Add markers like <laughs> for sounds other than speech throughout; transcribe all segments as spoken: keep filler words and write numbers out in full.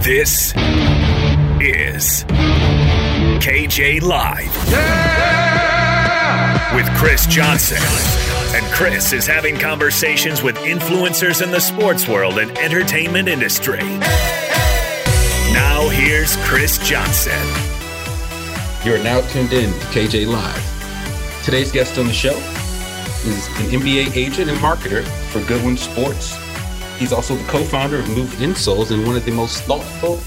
This is K J Live, yeah! With Chris Johnson. And Chris is having conversations with influencers in the sports world and entertainment industry. Hey, hey! Now here's Chris Johnson. You are now tuned in to K J Live. Today's guest on the show is an N B A agent and marketer for Goodwin Sports. He's also the co-founder of Move Insoles and one of the most thoughtful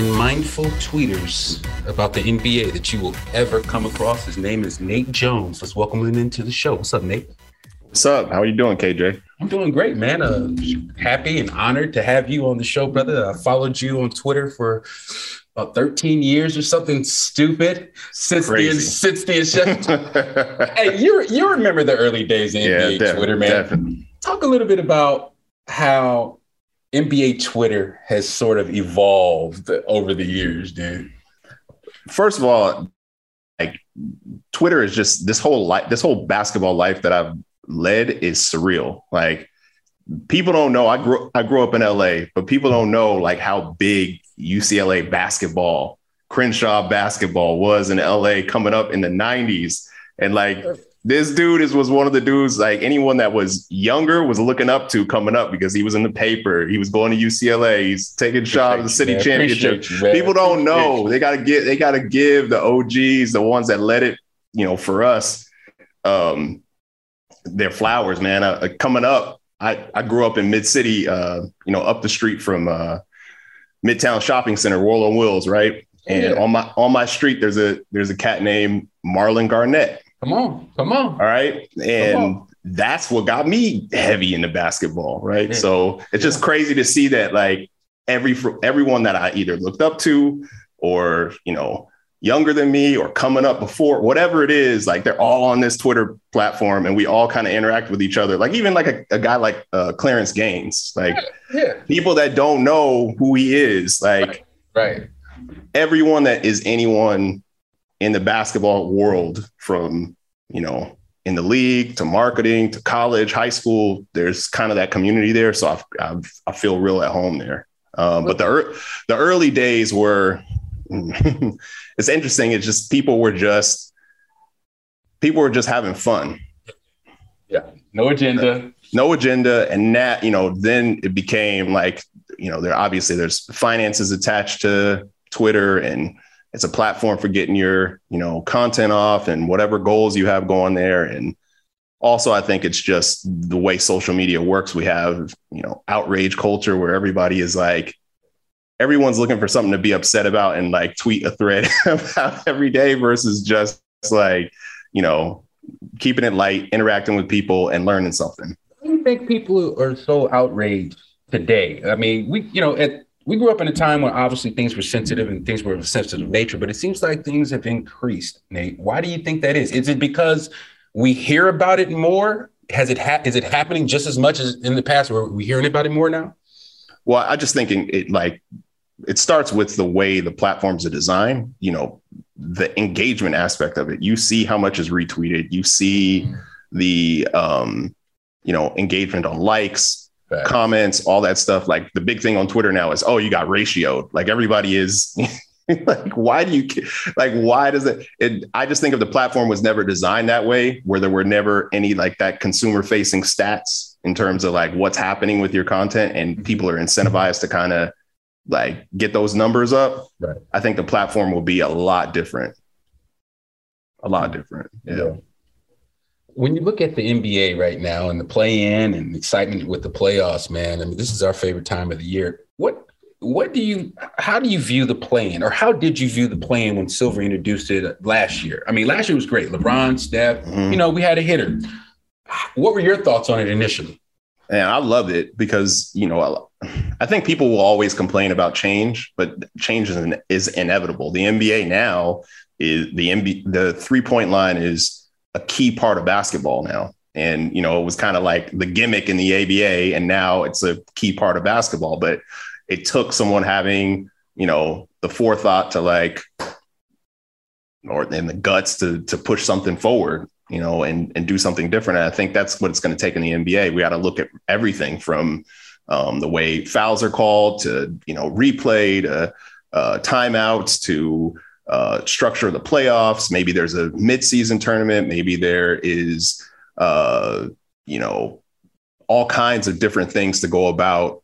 and mindful tweeters about the N B A that you will ever come across. His name is Nate Jones. Let's welcome him into the show. What's up, Nate? What's up? How are you doing, K J? I'm doing great, man. Uh, happy and honored to have you on the show, brother. I followed you on Twitter for about thirteen years or something stupid since Crazy. the since the inception. Hey, you you remember the early days of N B A yeah, def- Twitter, man? Definitely. Talk a little bit about how N B A Twitter has sort of evolved over the years, dude. First of all, like Twitter is just this whole life, this whole basketball life that I've led is surreal. Like people don't know. I grew I grew up in L A, but people don't know like how big U C L A basketball, Crenshaw basketball was in L A coming up in the nineties. And like this dude is was one of the dudes like anyone that was younger was looking up to coming up because he was in the paper. He was going to U C L A. He's taking shots at the city man, championship. You, People don't know. They gotta get. They gotta give the O Gs, the ones that let it, you know, for us, um, their flowers, man. Uh, coming up, I I grew up in Mid City, uh, you know, up the street from uh, Midtown Shopping Center, Royal and Wills, right? And yeah. on my on my street, there's a there's a cat named Marlon Garnett. Come on. Come on. All right. And that's what got me heavy into basketball. Right. Man. So it's just yeah. crazy to see that, like, every everyone that I either looked up to or, you know, younger than me or coming up before, whatever it is, like, they're all on this Twitter platform and we all kind of interact with each other. Like, even like a, a guy like uh, Clarence Gaines, like yeah, yeah. people that don't know who he is, like right. right. everyone that is anyone in the basketball world, from, you know, in the league to marketing to college, high school, there's kind of that community there. So I've, I've, I feel real at home there. Um, but the er- the early days were, it's interesting. It's just people were just people were just having fun. Yeah, no agenda, no agenda, and that, you know, then it became like, you know, there obviously there's finances attached to Twitter, and it's a platform for getting your, you know, content off and whatever goals you have going there. And also, I think it's just the way social media works. We have, you know, outrage culture where everybody is like, everyone's looking for something to be upset about and like tweet a thread about every day, versus just like, you know, keeping it light, interacting with people and learning something. I don't think people are so outraged today. I mean, we, you know, at, we grew up in a time when obviously things were sensitive and things were of a sensitive nature, but it seems like things have increased, Nate. Why do you think that is? Is it because we hear about it more? Has it ha- is it happening just as much as in the past, or are we hearing about it more now? Well, I just think it, like, it starts with the way the platforms are designed, you know, the engagement aspect of it. You see how much is retweeted. You see the, um, you know, engagement on likes, right. comments, all that stuff. Like, the big thing on Twitter now is, oh, you got ratioed. Like, everybody is like, why do you like, why does it, it, I just think of the platform was never designed that way, where there were never any like that consumer facing stats in terms of like what's happening with your content, and people are incentivized to kind of like get those numbers up. Right. I think the platform will be a lot different, a lot different. Yeah. yeah. When you look at the N B A right now and the play-in and excitement with the playoffs, man, I mean, this is our favorite time of the year. What, What do you, how do you view the play-in, or how did you view the play-in when Silver introduced it last year? I mean, last year was great. LeBron, Steph, mm-hmm. you know, we had a hitter. What were your thoughts on it initially? And I loved it because, you know, I, I think people will always complain about change, but change is, in, is inevitable. The N B A now is the N B A, the three-point line is a key part of basketball now. And, you know, it was kind of like the gimmick in the A B A, and now it's a key part of basketball. But it took someone having, you know, the forethought to like, or in the guts to to push something forward, you know, and and do something different. And I think that's what it's going to take in the N B A. We got to look at everything from um, the way fouls are called to, you know, replay to uh, timeouts to uh, structure of the playoffs. Maybe there's a midseason tournament. Maybe there is, uh, you know, all kinds of different things to go about.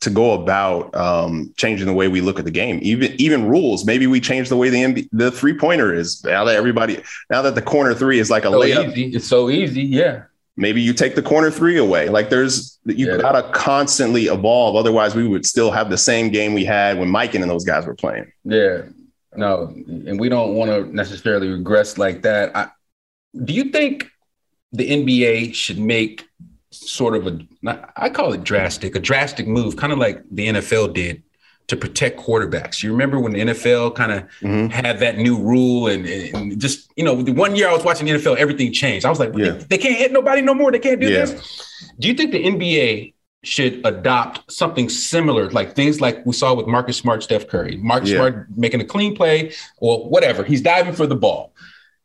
to go about um, changing the way we look at the game, even, even rules. Maybe we change the way the N B A, the three pointer is now that everybody, now that the corner three is like a so layup. Easy. It's so easy. Yeah. Maybe you take the corner three away. Like there's, you yeah. gotta constantly evolve. Otherwise we would still have the same game we had when Mike and those guys were playing. Yeah, no. And we don't want to necessarily regress like that. I, do you think the N B A should make sort of a, I call it drastic, a drastic move, kind of like the N F L did to protect quarterbacks? You remember when the N F L kind of mm-hmm. had that new rule and, and just, you know, the one year I was watching the N F L, everything changed. I was like, well, yeah. they, they can't hit nobody no more. They can't do yeah. this. Do you think the N B A should adopt something similar, like things like we saw with Marcus Smart, Steph Curry, Marcus yeah. Smart making a clean play or whatever. He's diving for the ball,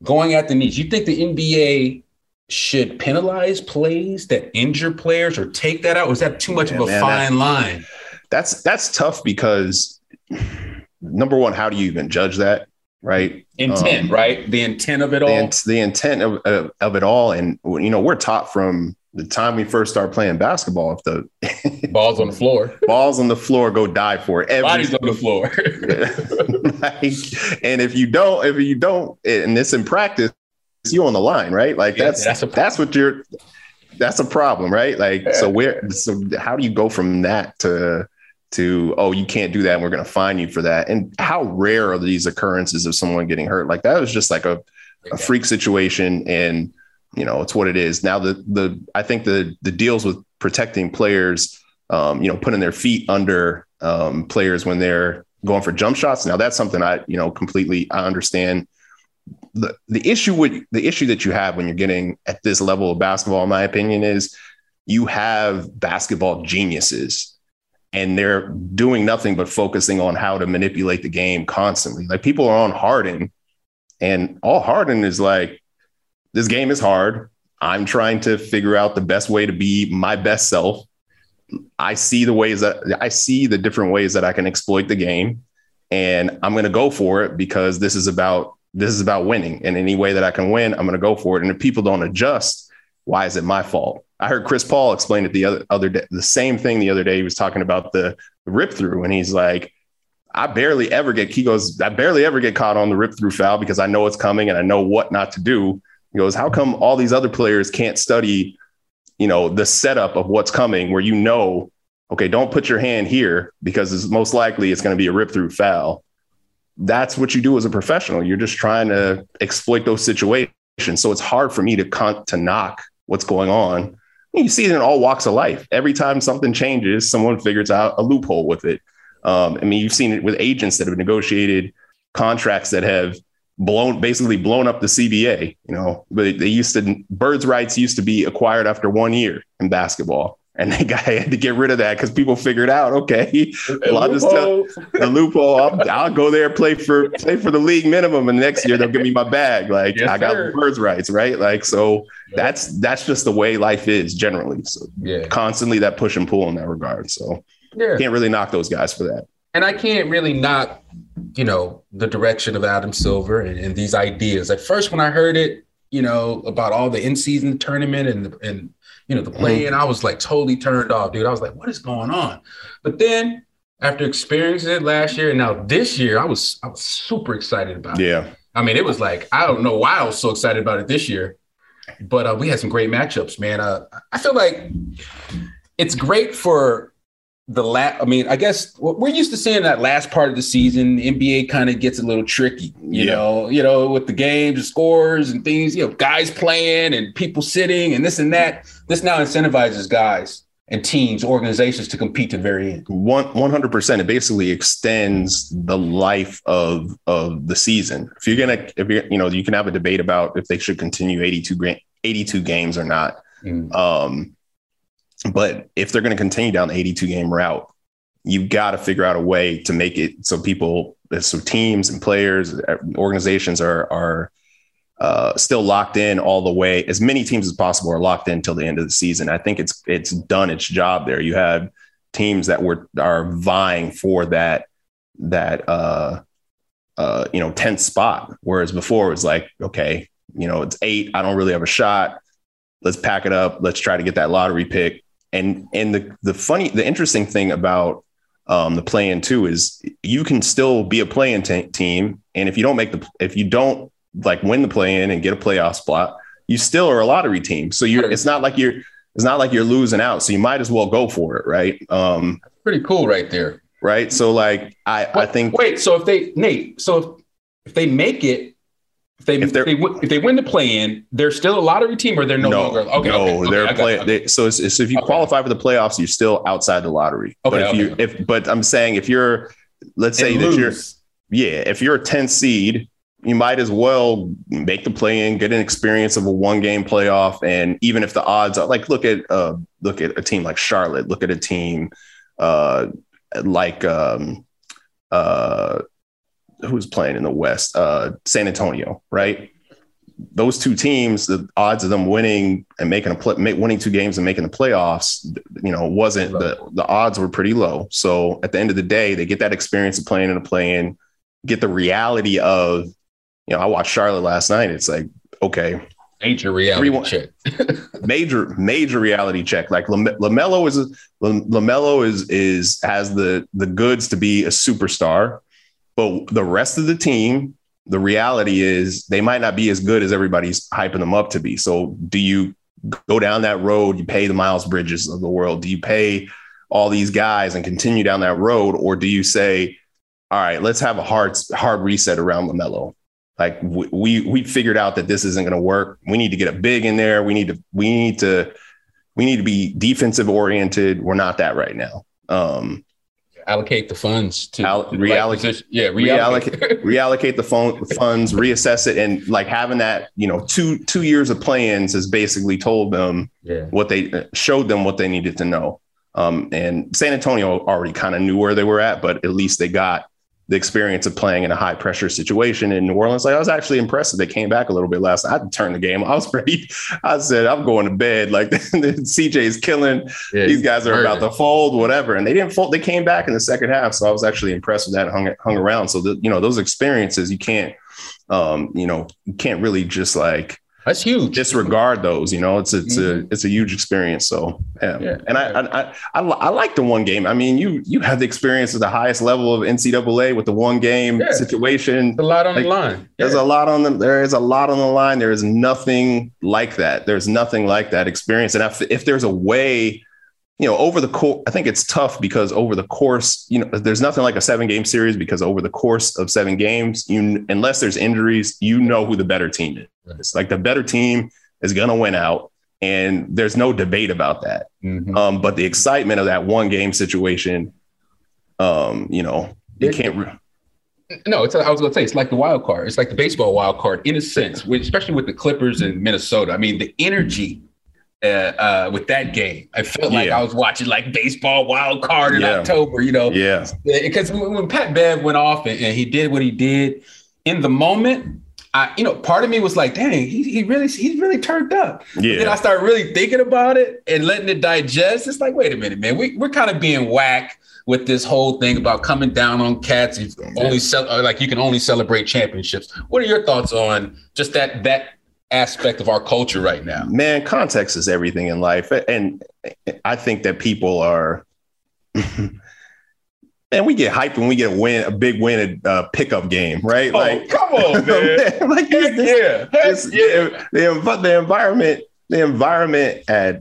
going at the knees. You think the N B A should penalize plays that injure players or take that out? Or is that too much yeah, of a man, fine that, line? That's that's tough because, number one, how do you even judge that, right? Intent, um, right? The intent of it all. The, the intent of, of, of it all. And, you know, we're taught from the time we first start playing basketball, if the ball's on the floor, balls on the floor, go die for it. Every, Body's on the floor. like, and if you don't, if you don't, and it's in practice, you on the line, right? Like yeah, that's that's, a that's what you're that's a problem, right? Like yeah. so where so how do you go from that to to oh, you can't do that and we're gonna fine you for that? And how rare are these occurrences of someone getting hurt? Like that was just like a a freak situation, and you know, it's what it is. Now the, the, I think the, the deals with protecting players, um, you know, putting their feet under um, players when they're going for jump shots. Now that's something I, you know, completely, I understand the, the issue with the issue that you have when you're getting at this level of basketball, in my opinion, is you have basketball geniuses and they're doing nothing but focusing on how to manipulate the game constantly. Like, people are on Harden, and all Harden is like, this game is hard. I'm trying to figure out the best way to be my best self. I see the ways that I see the different ways that I can exploit the game, and I'm going to go for it because this is about, this is about winning. And any way that I can win, I'm going to go for it. And if people don't adjust, why is it my fault? I heard Chris Paul explain it the other, other day, the same thing the other day. He was talking about the rip through, and he's like, I barely ever get, he goes, I barely ever get caught on the rip through foul because I know it's coming and I know what not to do. He goes, how come all these other players can't study, you know, the setup of what's coming, where, you know, okay, don't put your hand here because it's most likely it's going to be a rip through foul. That's what you do as a professional. You're just trying to exploit those situations. So it's hard for me to con- to knock what's going on. You see it in all walks of life. Every time something changes, someone figures out a loophole with it. Um, I mean, you've seen it with agents that have negotiated contracts that have blown, basically blown up the C B A, you know, but they used to, birds' rights used to be acquired after one year in basketball. And they got, had to get rid of that because people figured out, okay, well, I'll just tell the loophole, I'll, I'll go there, play for, play for the league minimum, and next year they'll give me my bag. Like, yes, I got sir. birds' rights, right? Like, so that's, that's just the way life is generally. So yeah. Constantly that push and pull in that regard. So yeah. Can't really knock those guys for that. And I can't really knock, you know, the direction of Adam Silver and, and these ideas. At first, when I heard it, you know, about all the in-season tournament and, and you know, the play-in, I was like totally turned off, dude. I was like, what is going on? But then after experiencing it last year and now this year, I was I was super excited about it. Yeah. I mean, it was like, I don't know why I was so excited about it this year, but uh, we had some great matchups, man. Uh, I feel like it's great for the last, I mean, I guess we're used to seeing that last part of the season, the N B A kind of gets a little tricky, you yeah. know, you know, with the games, the scores and things, you know, guys playing and people sitting and this and that. This now incentivizes guys and teams, organizations to compete to the very end. one hundred percent. It basically extends the life of, of the season. If you're going to, if you're, you know, you can have a debate about if they should continue eighty-two, eighty-two games or not. Mm. Um, But if they're going to continue down the eighty-two game route, you've got to figure out a way to make it so people, so teams and players, organizations are are uh, still locked in all the way. As many teams as possible are locked in until the end of the season. I think it's it's done its job there. You have teams that were are vying for that that uh, uh, you know tenth spot, whereas before it was like, okay, you know, it's eight. I don't really have a shot. Let's pack it up. Let's try to get that lottery pick. And and the the funny, the interesting thing about um, the play-in too is you can still be a play-in t- team, and if you don't make the if you don't like win the play-in and get a playoff spot, you still are a lottery team. So you it's not like you're it's not like you're losing out. So you might as well go for it, right? Um, pretty cool, right there, right? So like I wait, I think wait. So if they Nate, so if, if they make it. If they if, if they if they win the play-in, they're still a lottery team, or they're no, no longer okay. No, okay, they're okay, play. It, okay. They, so, it's, so if you okay. qualify for the playoffs, you're still outside the lottery. Okay, but if okay. you if but I'm saying if you're, let's say and that lose. you're, yeah, if you're a tenth seed, you might as well make the play-in, get an experience of a one-game playoff, and even if the odds are like, look at uh look at a team like Charlotte, look at a team uh like um uh. who's playing in the West, uh, San Antonio, right? Those two teams, the odds of them winning and making a play, winning two games and making the playoffs, you know, wasn't the, the odds were pretty low. So at the end of the day, they get that experience of playing in a play-in, get the reality of, you know, I watched Charlotte last night. It's like, okay. Major reality everyone, check. major, major reality check. Like Lame, LaMelo is, a, LaMelo is, is, has the, the goods to be a superstar. But the rest of the team, the reality is they might not be as good as everybody's hyping them up to be. So do you go down that road? You pay the Miles Bridges of the world. Do you pay all these guys and continue down that road? Or do you say, all right, let's have a hard, hard reset around LaMelo. like w- we we figured out that this isn't going to work. We need to get a big in there. We need to we need to we need to be defensive oriented. We're not that right now. Um, allocate the funds to al- reallocate. Yeah, reallocate reallocate, reallocate the phone, funds, reassess it, and like having that, you know, two two years of plans has basically told them yeah. what they uh, showed them what they needed to know. Um, and San Antonio already kind of knew where they were at, but at least they got the experience of playing in a high pressure situation in New Orleans. Like, I was actually impressed that they came back a little bit last night. I turned the game. I was pretty, I said, I'm going to bed. Like C J is killing. Yeah, these guys are about to fold, whatever. And they didn't fold. They came back in the second half. So I was actually impressed with that and hung, hung around. So, the, you know, those experiences, you can't, um, you know, you can't really just like, that's huge. Disregard those, you know. It's it's mm-hmm. a it's a huge experience. So yeah, yeah and yeah. I, I I I like the one game. I mean, you you have the experience at the highest level of N C double A with the one game yeah. situation. It's a lot on like, the line. Yeah. There's a lot on the there is a lot on the line. There is nothing like that. There's nothing like that experience. And if, if there's a way, you know, over the course, I think it's tough because over the course, you know, there's nothing like a seven game series because over the course of seven games, you unless there's injuries, you know who the better team is. It's like the better team is going to win out, and there's no debate about that. Mm-hmm. Um, but the excitement of that one game situation, um, you know, it can't. Re- no, it's. I was going to say it's like the wild card. It's like the baseball wild card in a sense, especially with the Clippers and Minnesota. I mean, the energy uh, uh, with that game, I felt yeah. like I was watching like baseball wild card in yeah. October. You know, yeah, because when Pat Bev went off and, and he did what he did in the moment. I, you know, part of me was like, dang, he, he really, he's really turned up. Yeah. Then I started really thinking about it and letting it digest. It's like, wait a minute, man, we, we're kind of being whack with this whole thing about coming down on cats. You only cel- like you can only celebrate championships. What are your thoughts on just that, that aspect of our culture right now? Man, context is everything in life. And I think that people are, man, we get hyped when we get a win, a big win, a uh, pickup game, right? Oh, like, come on, man! man like, Heck this, yeah, this, yeah. The, the, the environment, the environment at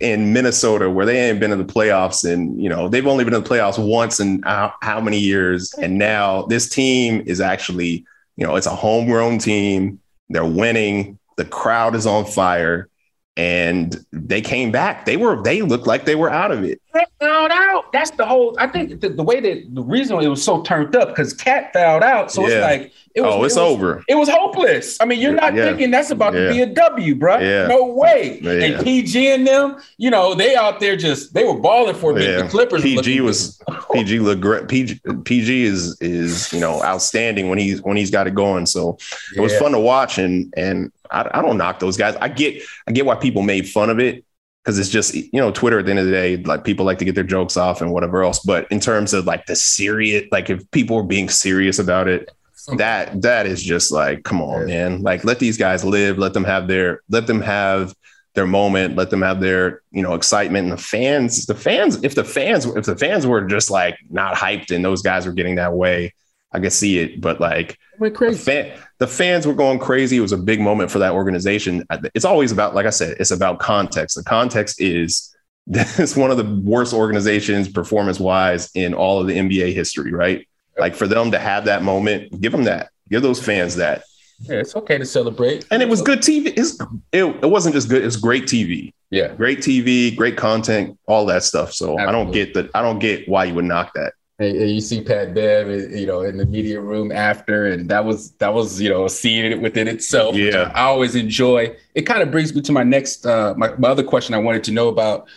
in Minnesota where they ain't been in the playoffs, and you know they've only been in the playoffs once in how, how many years, and now this team is actually, you know, it's a homegrown team. They're winning. The crowd is on fire, and they came back. They were, they looked like they were out of it. Fouled out. That's the whole. I think the, the way that the reason it was so turned up because Cat fouled out. So yeah. it's like it was. Oh, it's it was, over. It was hopeless. I mean, you're not yeah. thinking that's about yeah. to be a W, bro. Yeah. No way. Yeah. And P G and them, you know, they out there just they were balling for a yeah. The Clippers. P G was P G looked great. P G P G is is you know outstanding when he's when he's got it going. So it yeah. was fun to watch, and and I, I don't knock those guys. I get I get why people made fun of it. Because it's just, you know, Twitter at the end of the day, like people like to get their jokes off and whatever else. But in terms of like the serious, like if people are being serious about it, that that is just like, come on, man, like let these guys live. Let them have their let them have their moment. Let them have their, you know, excitement. And the fans, the fans, if the fans, if the fans were just like not hyped and those guys were getting that way, I could see it. But like went crazy. The, fan, the fans were going crazy. It was a big moment for that organization. It's always about, like I said, it's about context. The context is it's one of the worst organizations performance wise in all of the N B A history. Right. Like for them to have that moment, give them that, give those fans that. Yeah, it's okay to celebrate. And it was good T V. It's, it, it wasn't just good. It's great T V. Yeah. Great T V, great content, all that stuff. So absolutely. I don't get that. I don't get why you would knock that. And you see Pat Bev, you know, in the media room after, and that was that was, you know, a scene within itself. Yeah, I always enjoy. It kind of brings me to my next, uh, my, my other question I wanted to know about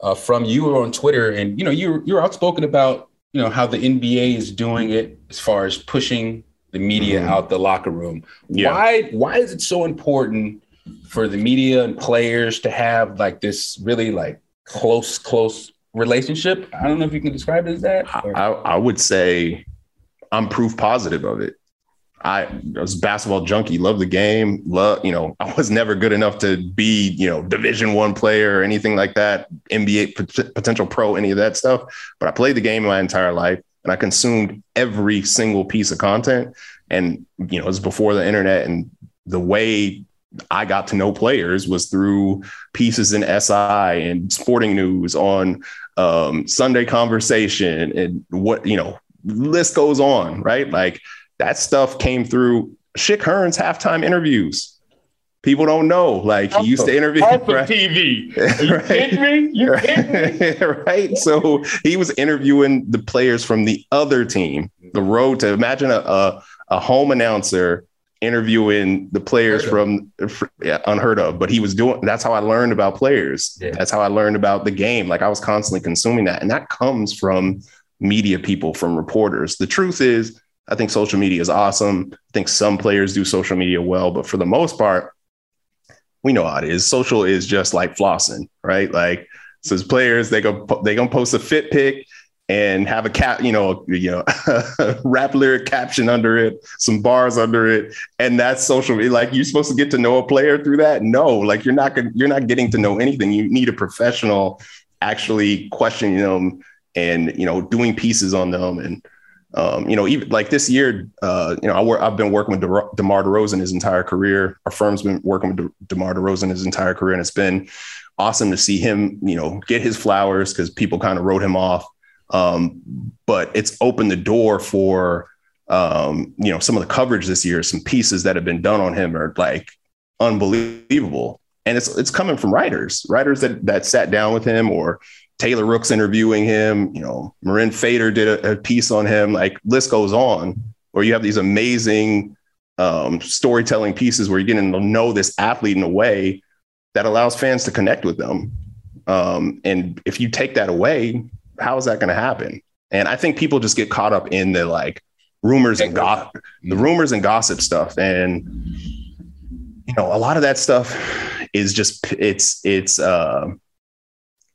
uh, from you were on Twitter, and you know, you you're outspoken about, you know, how the N B A is doing it as far as pushing the media mm-hmm. out the locker room. Yeah. Why why is it so important for the media and players to have like this really like close close? relationship? I don't know if you can describe it as that. Or... I, I would say I'm proof positive of it. I, I was a basketball junkie, loved the game, love, you know, I was never good enough to be, you know, Division One player or anything like that, N B A pot- potential pro, any of that stuff. But I played the game my entire life, and I consumed every single piece of content. And, you know, it was before the internet, and the way I got to know players was through pieces in S I and Sporting News on um, Sunday Conversation, and what, you know, list goes on, right? Like that stuff came through Chick Hearn's halftime interviews. People don't know. Like, he used to interview. Right? T V. Are you right? kidding me? You right? kidding me? Right? So he was interviewing the players from the other team, the road to. Imagine a a, a home announcer interviewing the players from, from yeah, unheard of. But he was doing. That's how I learned about players. Yeah. That's how I learned about the game. Like, I was constantly consuming that, and that comes from media people, from reporters. The truth is, I think social media is awesome. I think some players do social media well, but for the most part, we know how it is. Social is just like flossing, right? Like, so as players, they go, they gonna post a fit pic and have a cap, you know, you know, rap lyric caption under it, some bars under it, and that's social. Like, you're supposed to get to know a player through that? No, like, you're not gonna, you're not getting to know anything. You need a professional actually questioning them and, you know, doing pieces on them. And um, you know, even like this year, uh, you know, I work, I've been working with De- DeMar DeRozan his entire career. Our firm's been working with De- DeMar DeRozan his entire career. And it's been awesome to see him, you know, get his flowers, because people kind of wrote him off. Um, but it's opened the door for, um, you know, some of the coverage this year. Some pieces that have been done on him are like unbelievable. And it's, it's coming from writers, writers that, that sat down with him, or Taylor Rooks interviewing him, you know, Marin Fader did a, a piece on him, like, list goes on. Or you have these amazing um, storytelling pieces where you're getting to know this athlete in a way that allows fans to connect with them. Um, and if you take that away, how is that going to happen? And I think people just get caught up in the like rumors and gossip, the rumors and gossip stuff. And, you know, a lot of that stuff is just, it's, it's, uh,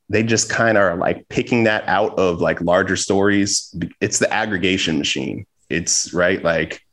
they just kind of are like picking that out of like larger stories. It's the aggregation machine. It's right. Like,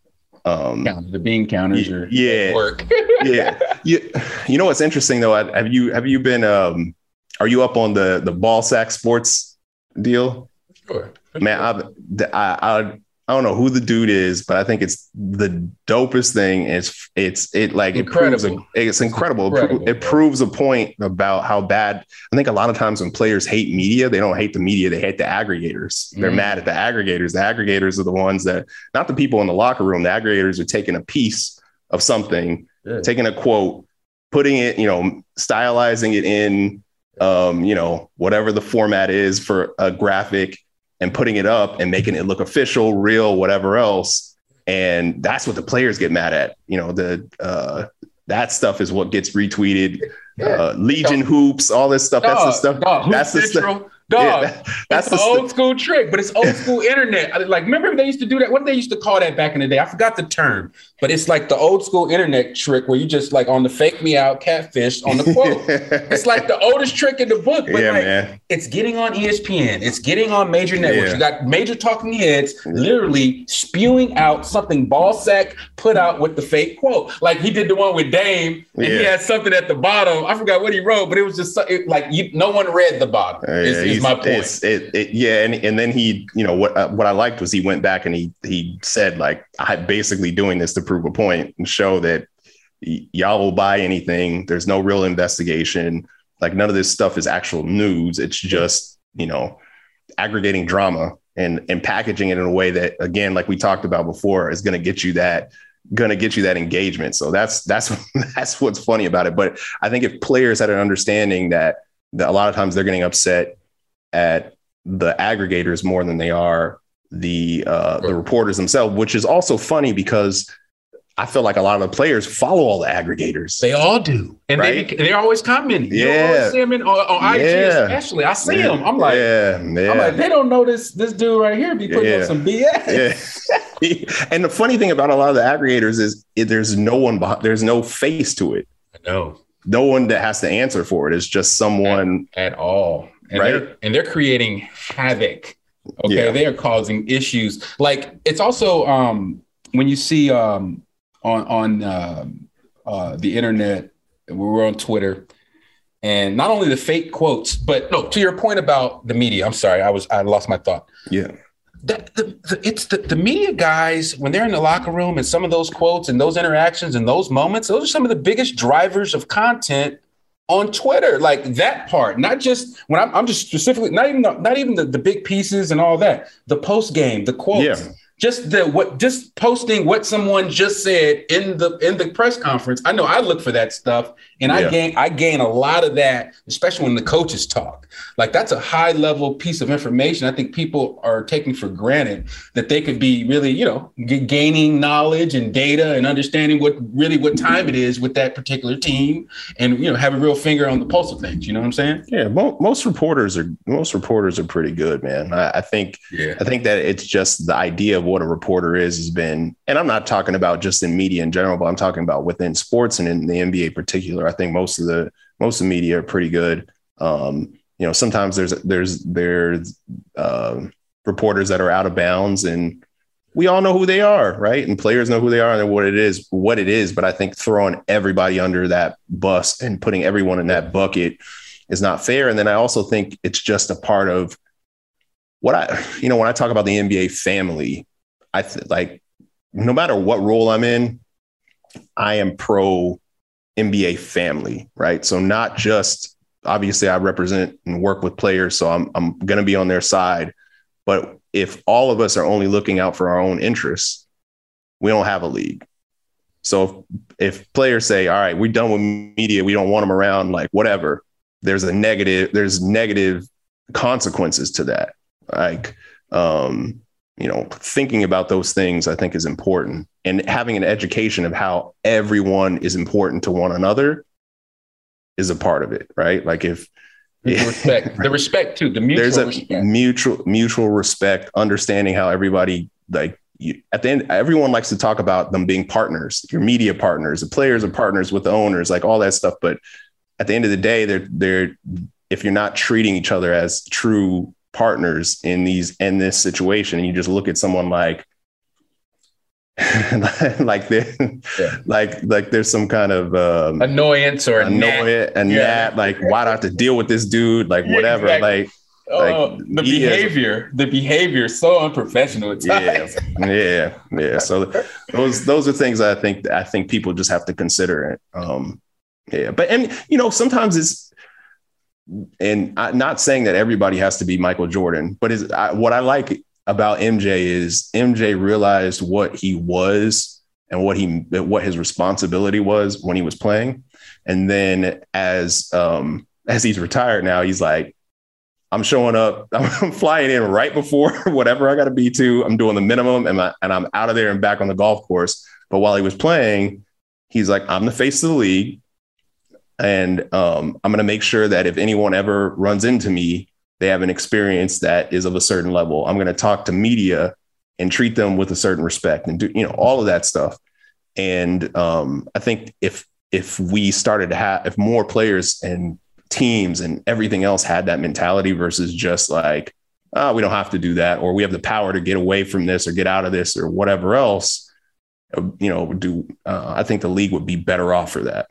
um, yeah, the bean counters y- are yeah, work. yeah. You, you know, what's interesting though. I, have you, have you been, um, are you up on the, the ball sack sports deal? Sure. Man, I, I, I, I don't know who the dude is, but I think it's the dopest thing. It's, it's, it like, incredible. It proves, a, it's incredible. incredible. It proves a point about how bad, I think a lot of times when players hate media, they don't hate the media. They hate the aggregators. They're mm. mad at the aggregators. The aggregators are the ones that, not the people in the locker room, the aggregators are taking a piece of something, yeah. taking a quote, putting it, you know, stylizing it in, um, you know, whatever the format is for a graphic, and putting it up and making it look official, real, whatever else. And that's what the players get mad at. You know, the uh, that stuff is what gets retweeted. Uh, Legion hoops, all this stuff. Dog, that's the stuff. Dog, that's the stuff. Dog, yeah, that's the old st- school trick, but it's old school internet. Like, remember they used to do that? What did they used to call that back in the day? I forgot the term, but it's like the old school internet trick where you just like on the fake me out catfish on the quote. It's like the oldest trick in the book, but yeah, like man. It's getting on E S P N. It's getting on major networks. Yeah. You got major talking heads literally spewing out something ball sack put out with the fake quote. Like he did the one with Dame and yeah. he had something at the bottom. I forgot what he wrote, but it was just it, like you, no one read the bottom. Uh, yeah, my point. It's, it, it, yeah, and and then he, you know, what uh, what I liked was he went back and he he said like, I'm basically doing this to prove a point and show that y- y'all will buy anything. There's no real investigation. Like none of this stuff is actual news. It's just, you know, aggregating drama and and packaging it in a way that, again, like we talked about before, is going to get you that going to get you that engagement. So that's that's that's what's funny about it. But I think if players had an understanding that, that a lot of times they're getting upset at the aggregators more than they are the uh, the reporters themselves, which is also funny because I feel like a lot of the players follow all the aggregators. They all do. And right? they, they're always commenting. Yeah. You always see them in, on, on I G yeah. especially. I see yeah. them. I'm like, yeah. Yeah. I'm like, they don't know this, this dude right here be putting yeah. up some B S. Yeah. And the funny thing about a lot of the aggregators is it, there's no one behind, there's no face to it. I know. No one that has to answer for it. It's just someone. At, at all. And, right? they're, and they're creating havoc. Okay. Yeah. They are causing issues. Like it's also um, when you see um, on, on uh, uh, the internet, we're on Twitter and not only the fake quotes, but no, to your point about the media, I'm sorry. I was, I lost my thought. Yeah. The, the, the, it's the, the media guys, when they're in the locker room and some of those quotes and those interactions and those moments, those are some of the biggest drivers of content on Twitter. Like that part, not just when I'm, I'm just specifically, not even, not even the, the big pieces and all that, the post game, the quotes, yeah. just the what just posting what someone just said in the in the press conference. I know I look for that stuff, and yeah. I gain I gain a lot of that, especially when the coaches talk. Like, that's a high level piece of information. I think people are taking for granted that they could be really, you know, g- gaining knowledge and data and understanding what really what time it is with that particular team, and, you know, have a real finger on the pulse of things. You know what I'm saying? Yeah, mo- most reporters are most reporters are pretty good, man. I, I think yeah. I think that it's just the idea of what a reporter is has been, and I'm not talking about just in media in general, but I'm talking about within sports and in the N B A in particular. I think most of the most of the media are pretty good. Um, you know, sometimes there's there's there's uh, reporters that are out of bounds, and we all know who they are, right? And players know who they are and what it is, what it is. But I think throwing everybody under that bus and putting everyone in that bucket is not fair. And then I also think it's just a part of what I, you know, when I talk about the N B A family. I th- like no matter what role I'm in, I am pro N B A family, right? So not just, obviously I represent and work with players, so I'm I'm going to be on their side. But if all of us are only looking out for our own interests, we don't have a league. So if, if players say, all right, we're done with media, we don't want them around, like whatever, there's a negative, there's negative consequences to that. Like, um, you know, thinking about those things, I think, is important, and having an education of how everyone is important to one another is a part of it. Right. Like if the respect, the respect too, the mutual, there's a respect. mutual, mutual respect, understanding how everybody, like you, at the end, everyone likes to talk about them being partners, your media partners, the players are partners with the owners, like all that stuff. But at the end of the day, they're, they're, if you're not treating each other as true partners in these in this situation, and you just look at someone like like they yeah. like like there's some kind of um, annoyance or annoyance and that yeah. like, why do I have to deal with this dude, like whatever yeah, exactly. like Like, oh, the behavior, has, the behavior is so unprofessional at times. Yeah, yeah, yeah. So those those are things I think I think people just have to consider it. Um, yeah, but and you know sometimes it's, and I'm not saying that everybody has to be Michael Jordan, but is I, what I like about M J is M J realized what he was and what he what his responsibility was when he was playing, and then as um, as he's retired now, he's like, I'm showing up, I'm flying in right before whatever I got to be to, I'm doing the minimum, and, I, and I'm out of there and back on the golf course. But while he was playing, he's like, I'm the face of the league. And um, I'm going to make sure that if anyone ever runs into me, they have an experience that is of a certain level. I'm going to talk to media and treat them with a certain respect and do, you know, all of that stuff. And um, I think if, if we started to have, if more players and teams and everything else had that mentality versus just like, oh, we don't have to do that, or we have the power to get away from this or get out of this or whatever else, you know, do uh, I think the league would be better off for that.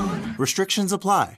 Restrictions apply.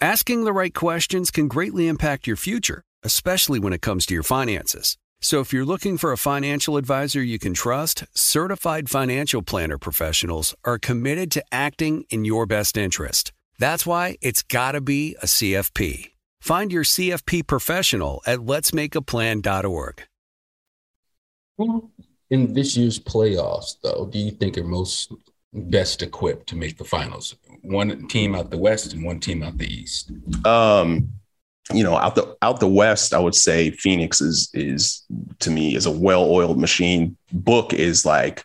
Asking the right questions can greatly impact your future, especially when it comes to your finances. So if you're looking for a financial advisor you can trust, certified financial planner professionals are committed to acting in your best interest. That's why it's gotta be a C F P. Find your C F P professional at letsmakeaplan dot org. In this year's playoffs, though, do you think are most best equipped to make the finals? One team out the West and one team out the East. Um, you know, out the out the West, I would say Phoenix is is to me is a well-oiled machine. Book is like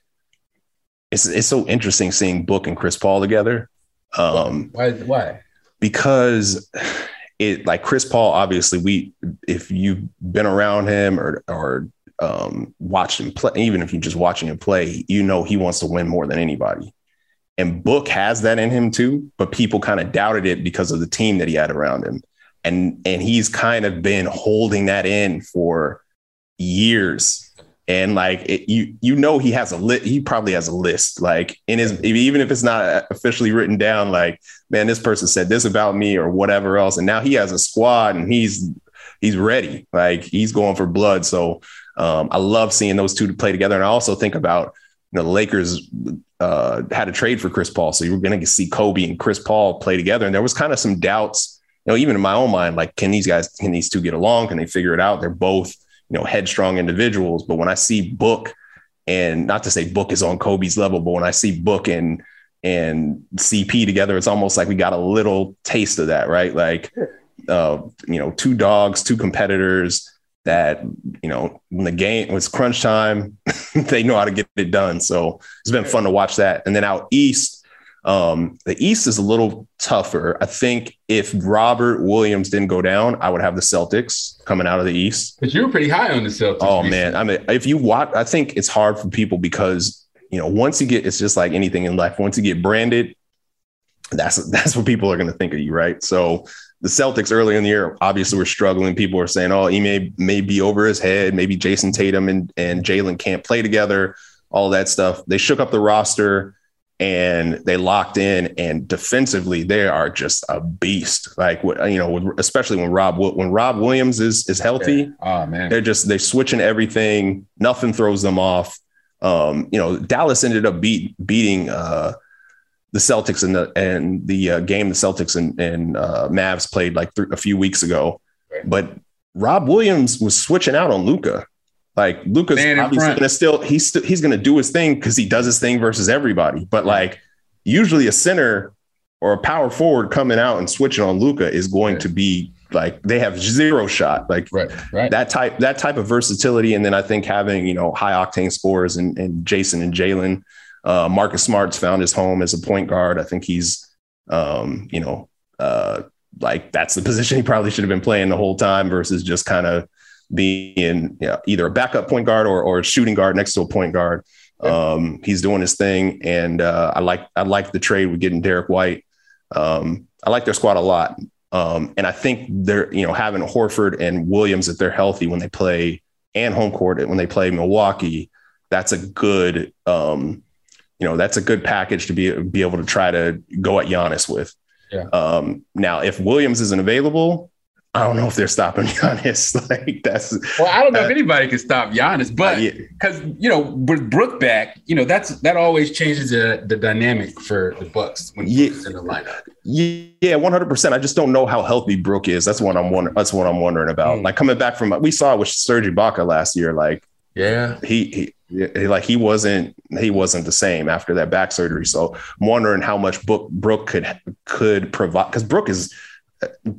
it's it's so interesting seeing Book and Chris Paul together. Um, why? Why? Because it like Chris Paul, obviously, we if you've been around him or or um, watched him play, even if you're just watching him play, you know he wants to win more than anybody. And Book has that in him too, but people kind of doubted it because of the team that he had around him. And and he's kind of been holding that in for years. And like, it, you you know, he has a list. He probably has a list, like in his, even if it's not officially written down, like, man, this person said this about me or whatever else. And now he has a squad and he's, he's ready. Like he's going for blood. So um, I love seeing those two to play together. And I also think about, you know, the Lakers uh, had a trade for Chris Paul. So you were going to see Kobe and Chris Paul play together. And there was kind of some doubts, you know, even in my own mind, like, can these guys, can these two get along? Can they figure it out? They're both, you know, headstrong individuals. But when I see Book, and not to say Book is on Kobe's level, but when I see Book and, and C P together, it's almost like we got a little taste of that, right? Like, uh, you know, two dogs, two competitors, that, you know, when the game was crunch time, they know how to get it done. So it's been fun to watch that. And then out East, um, the East is a little tougher. I think if Robert Williams didn't go down, I would have the Celtics coming out of the East. But you were pretty high on the Celtics. Oh, recently. Man. I mean, if you watch, I think it's hard for people because, you know, once you get, it's just like anything in life. Once you get branded, that's, that's what people are going to think of you. Right. So the Celtics early in the year obviously were struggling. People were saying, oh, he may, may be over his head. Maybe Jason Tatum and, and Jalen can't play together, all that stuff. They shook up the roster and they locked in, and defensively they are just a beast. Like, you know, especially when Rob when Rob Williams is is healthy, yeah. Oh, man. They're just they're switching everything. Nothing throws them off. Um, you know, Dallas ended up beat, beating uh the Celtics and the and the uh, game the Celtics and, and uh, Mavs played like th- a few weeks ago, right. But Rob Williams was switching out on Luka. Like Luka's obviously gonna still he's st- he's gonna do his thing because he does his thing versus everybody. But like usually a center or a power forward coming out and switching on Luka is going right. to be like they have zero shot. Like right. Right. that type that type of versatility. And then I think having, you know, high octane scorers and, and Jason and Jalen. Uh, Marcus Smart's found his home as a point guard. I think he's, um, you know, uh, like that's the position he probably should have been playing the whole time versus just kind of being, you know, either a backup point guard or, or a shooting guard next to a point guard. Um, he's doing his thing. And uh, I like I like the trade with getting Derek White. Um, I like their squad a lot. Um, and I think they're, you know, having Horford and Williams, if they're healthy when they play and home court when they play Milwaukee, that's a good, um, you know, that's a good package to be be able to try to go at Giannis with. Yeah. Um, now, if Williams isn't available, I don't know if they're stopping Giannis. Like that's well, I don't know uh, if anybody can stop Giannis, but because uh, yeah. you know, with Brook back, you know, that's that always changes the, the dynamic for the Bucks when yeah. he's in the lineup. Yeah, one hundred percent. I just don't know how healthy Brook is. That's what I'm wondering. That's what I'm wondering about. Mm. Like coming back from, we saw it with Serge Ibaka last year. Like yeah, he he like he wasn't he wasn't the same after that back surgery. So I'm wondering how much Brook Brook could could provide, because Brook is.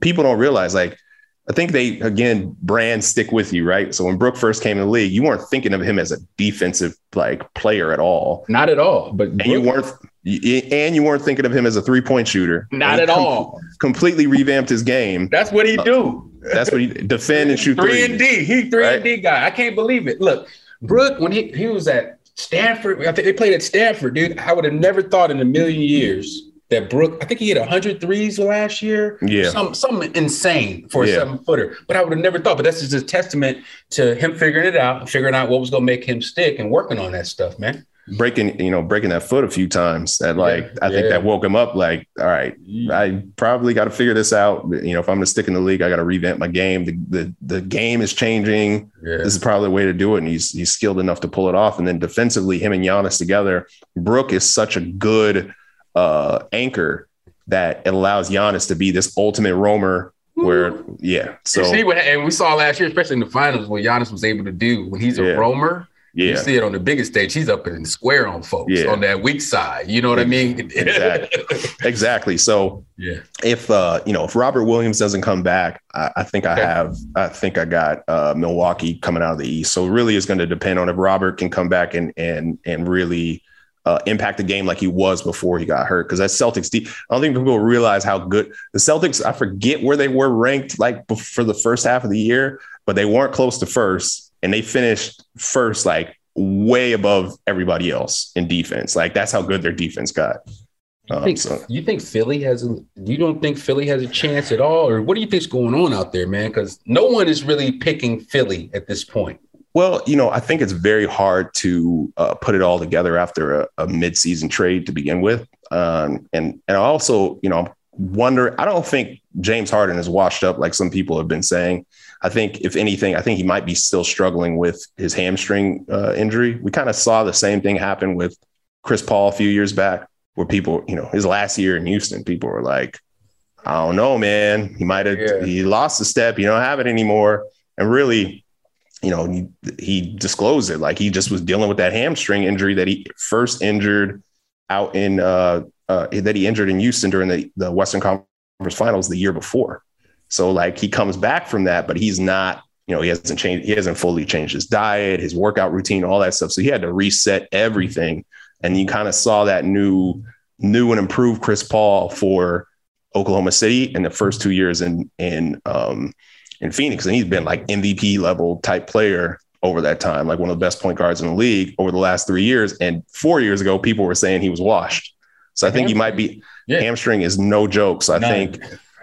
People don't realize, like, I think they, again, brands stick with you, right? So when Brook first came in the league, you weren't thinking of him as a defensive, like, player at all. Not at all. But and Brook, you weren't and you weren't thinking of him as a three-point shooter. Not at com- all. Completely revamped his game. That's what he do. Uh, that's what he defend and shoot three. Three and D. He three right? and D guy. I can't believe it. Look, Brook, when he, he was at Stanford, I think they played at Stanford, dude, I would have never thought in a million years that Brook, I think he hit one hundred threes last year. Yeah. Some, something insane for a yeah. seven footer. But I would have never thought. But that's just a testament to him figuring it out, and figuring out what was going to make him stick and working on that stuff, man. Breaking, you know, breaking that foot a few times. That like, yeah. I yeah. think that woke him up. Like, all right, I probably got to figure this out. You know, if I'm going to stick in the league, I got to revamp my game. The the, the game is changing. Yeah. This is probably a way to do it. And he's he's skilled enough to pull it off. And then defensively, him and Giannis together, Brook is such a good uh anchor that allows Giannis to be this ultimate roamer where yeah so see what, and we saw last year, especially in the finals, what Giannis was able to do when he's a yeah. roamer. Yeah. You see it on the biggest stage. He's up in the square on folks yeah. on that weak side. You know what exactly. I mean? Exactly. Exactly. So yeah. if, uh, you know, if Robert Williams doesn't come back, I, I think I okay. have, I think I got uh, Milwaukee coming out of the East. So really it's going to depend on if Robert can come back and, and, and really, Uh, impact the game like he was before he got hurt, because that Celtics deep, I don't think people realize how good the Celtics. I forget where they were ranked like for the first half of the year, but they weren't close to first, and they finished first, like way above everybody else in defense. Like that's how good their defense got. You, um, think, so. you think Philly has? A, you don't think Philly has a chance at all, or what do you think's going on out there, man? Because no one is really picking Philly at this point. Well, you know, I think it's very hard to uh, put it all together after a, a midseason trade to begin with. Um, and and I also, you know, wonder, I don't think James Harden is washed up like some people have been saying. I think, if anything, I think he might be still struggling with his hamstring uh, injury. We kind of saw the same thing happen with Chris Paul a few years back, where people, you know, his last year in Houston, people were like, I don't know, man, he might have, yeah. he lost a step. You don't have it anymore. And really, you know, he, he disclosed it. Like he just was dealing with that hamstring injury that he first injured out in uh, uh, that he injured in Houston during the, the Western Conference Finals the year before. So like he comes back from that, but he's not, you know, he hasn't changed. He hasn't fully changed his diet, his workout routine, all that stuff. So he had to reset everything. And you kind of saw that new, new and improved Chris Paul for Oklahoma City in the first two years in, in, um, in Phoenix, and he's been like M V P level type player over that time, like one of the best point guards in the league over the last three years. And four years ago, people were saying he was washed. So I think he might be yeah. hamstring is no joke. So I no. think,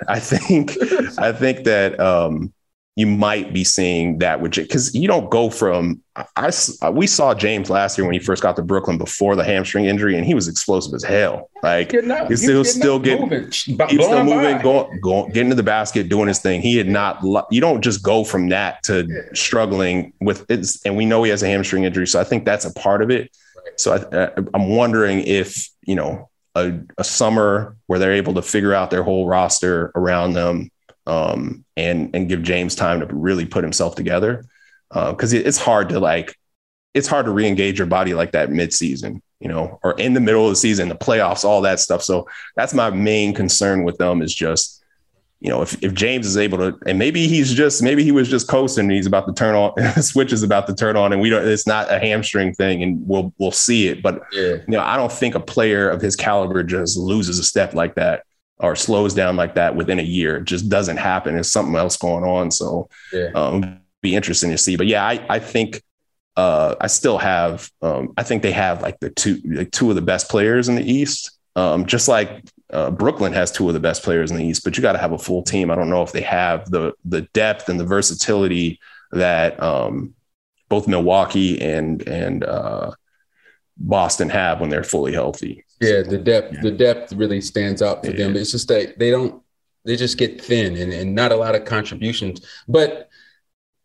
I think, I think that um, you might be seeing that with Jake, because you don't go from I, I we saw James last year when he first got to Brooklyn before the hamstring injury, and he was explosive as hell. Like he was still, still getting, he was still moving, going, going, getting to the basket, doing his thing. He had not. You don't just go from that to yeah. struggling with it. And we know he has a hamstring injury, so I think that's a part of it. Right. So I, I, I'm wondering if you know a, a summer where they're able to figure out their whole roster around them, um, and and give James time to really put himself together. Because uh, it's hard to like, it's hard to reengage your body like that midseason, you know, or in the middle of the season, the playoffs, all that stuff. So that's my main concern with them is just, you know, if if James is able to, and maybe he's just, maybe he was just coasting and he's about to turn on, the switch is about to turn on, and we don't, it's not a hamstring thing, and we'll we'll see it. But yeah. you know, I don't think a player of his caliber just loses a step like that or slows down like that within a year. It just doesn't happen. There's something else going on. So. Yeah. Um, be interesting to see, but yeah, I, I think uh, I still have, um, I think they have like the two, like two of the best players in the East. Um, just like uh, Brooklyn has two of the best players in the East, but you got to have a full team. I don't know if they have the, the depth and the versatility that um, both Milwaukee and and uh, Boston have when they're fully healthy. Yeah, the depth yeah. the depth really stands out for yeah. them. It's just that they don't they just get thin and, and not a lot of contributions. But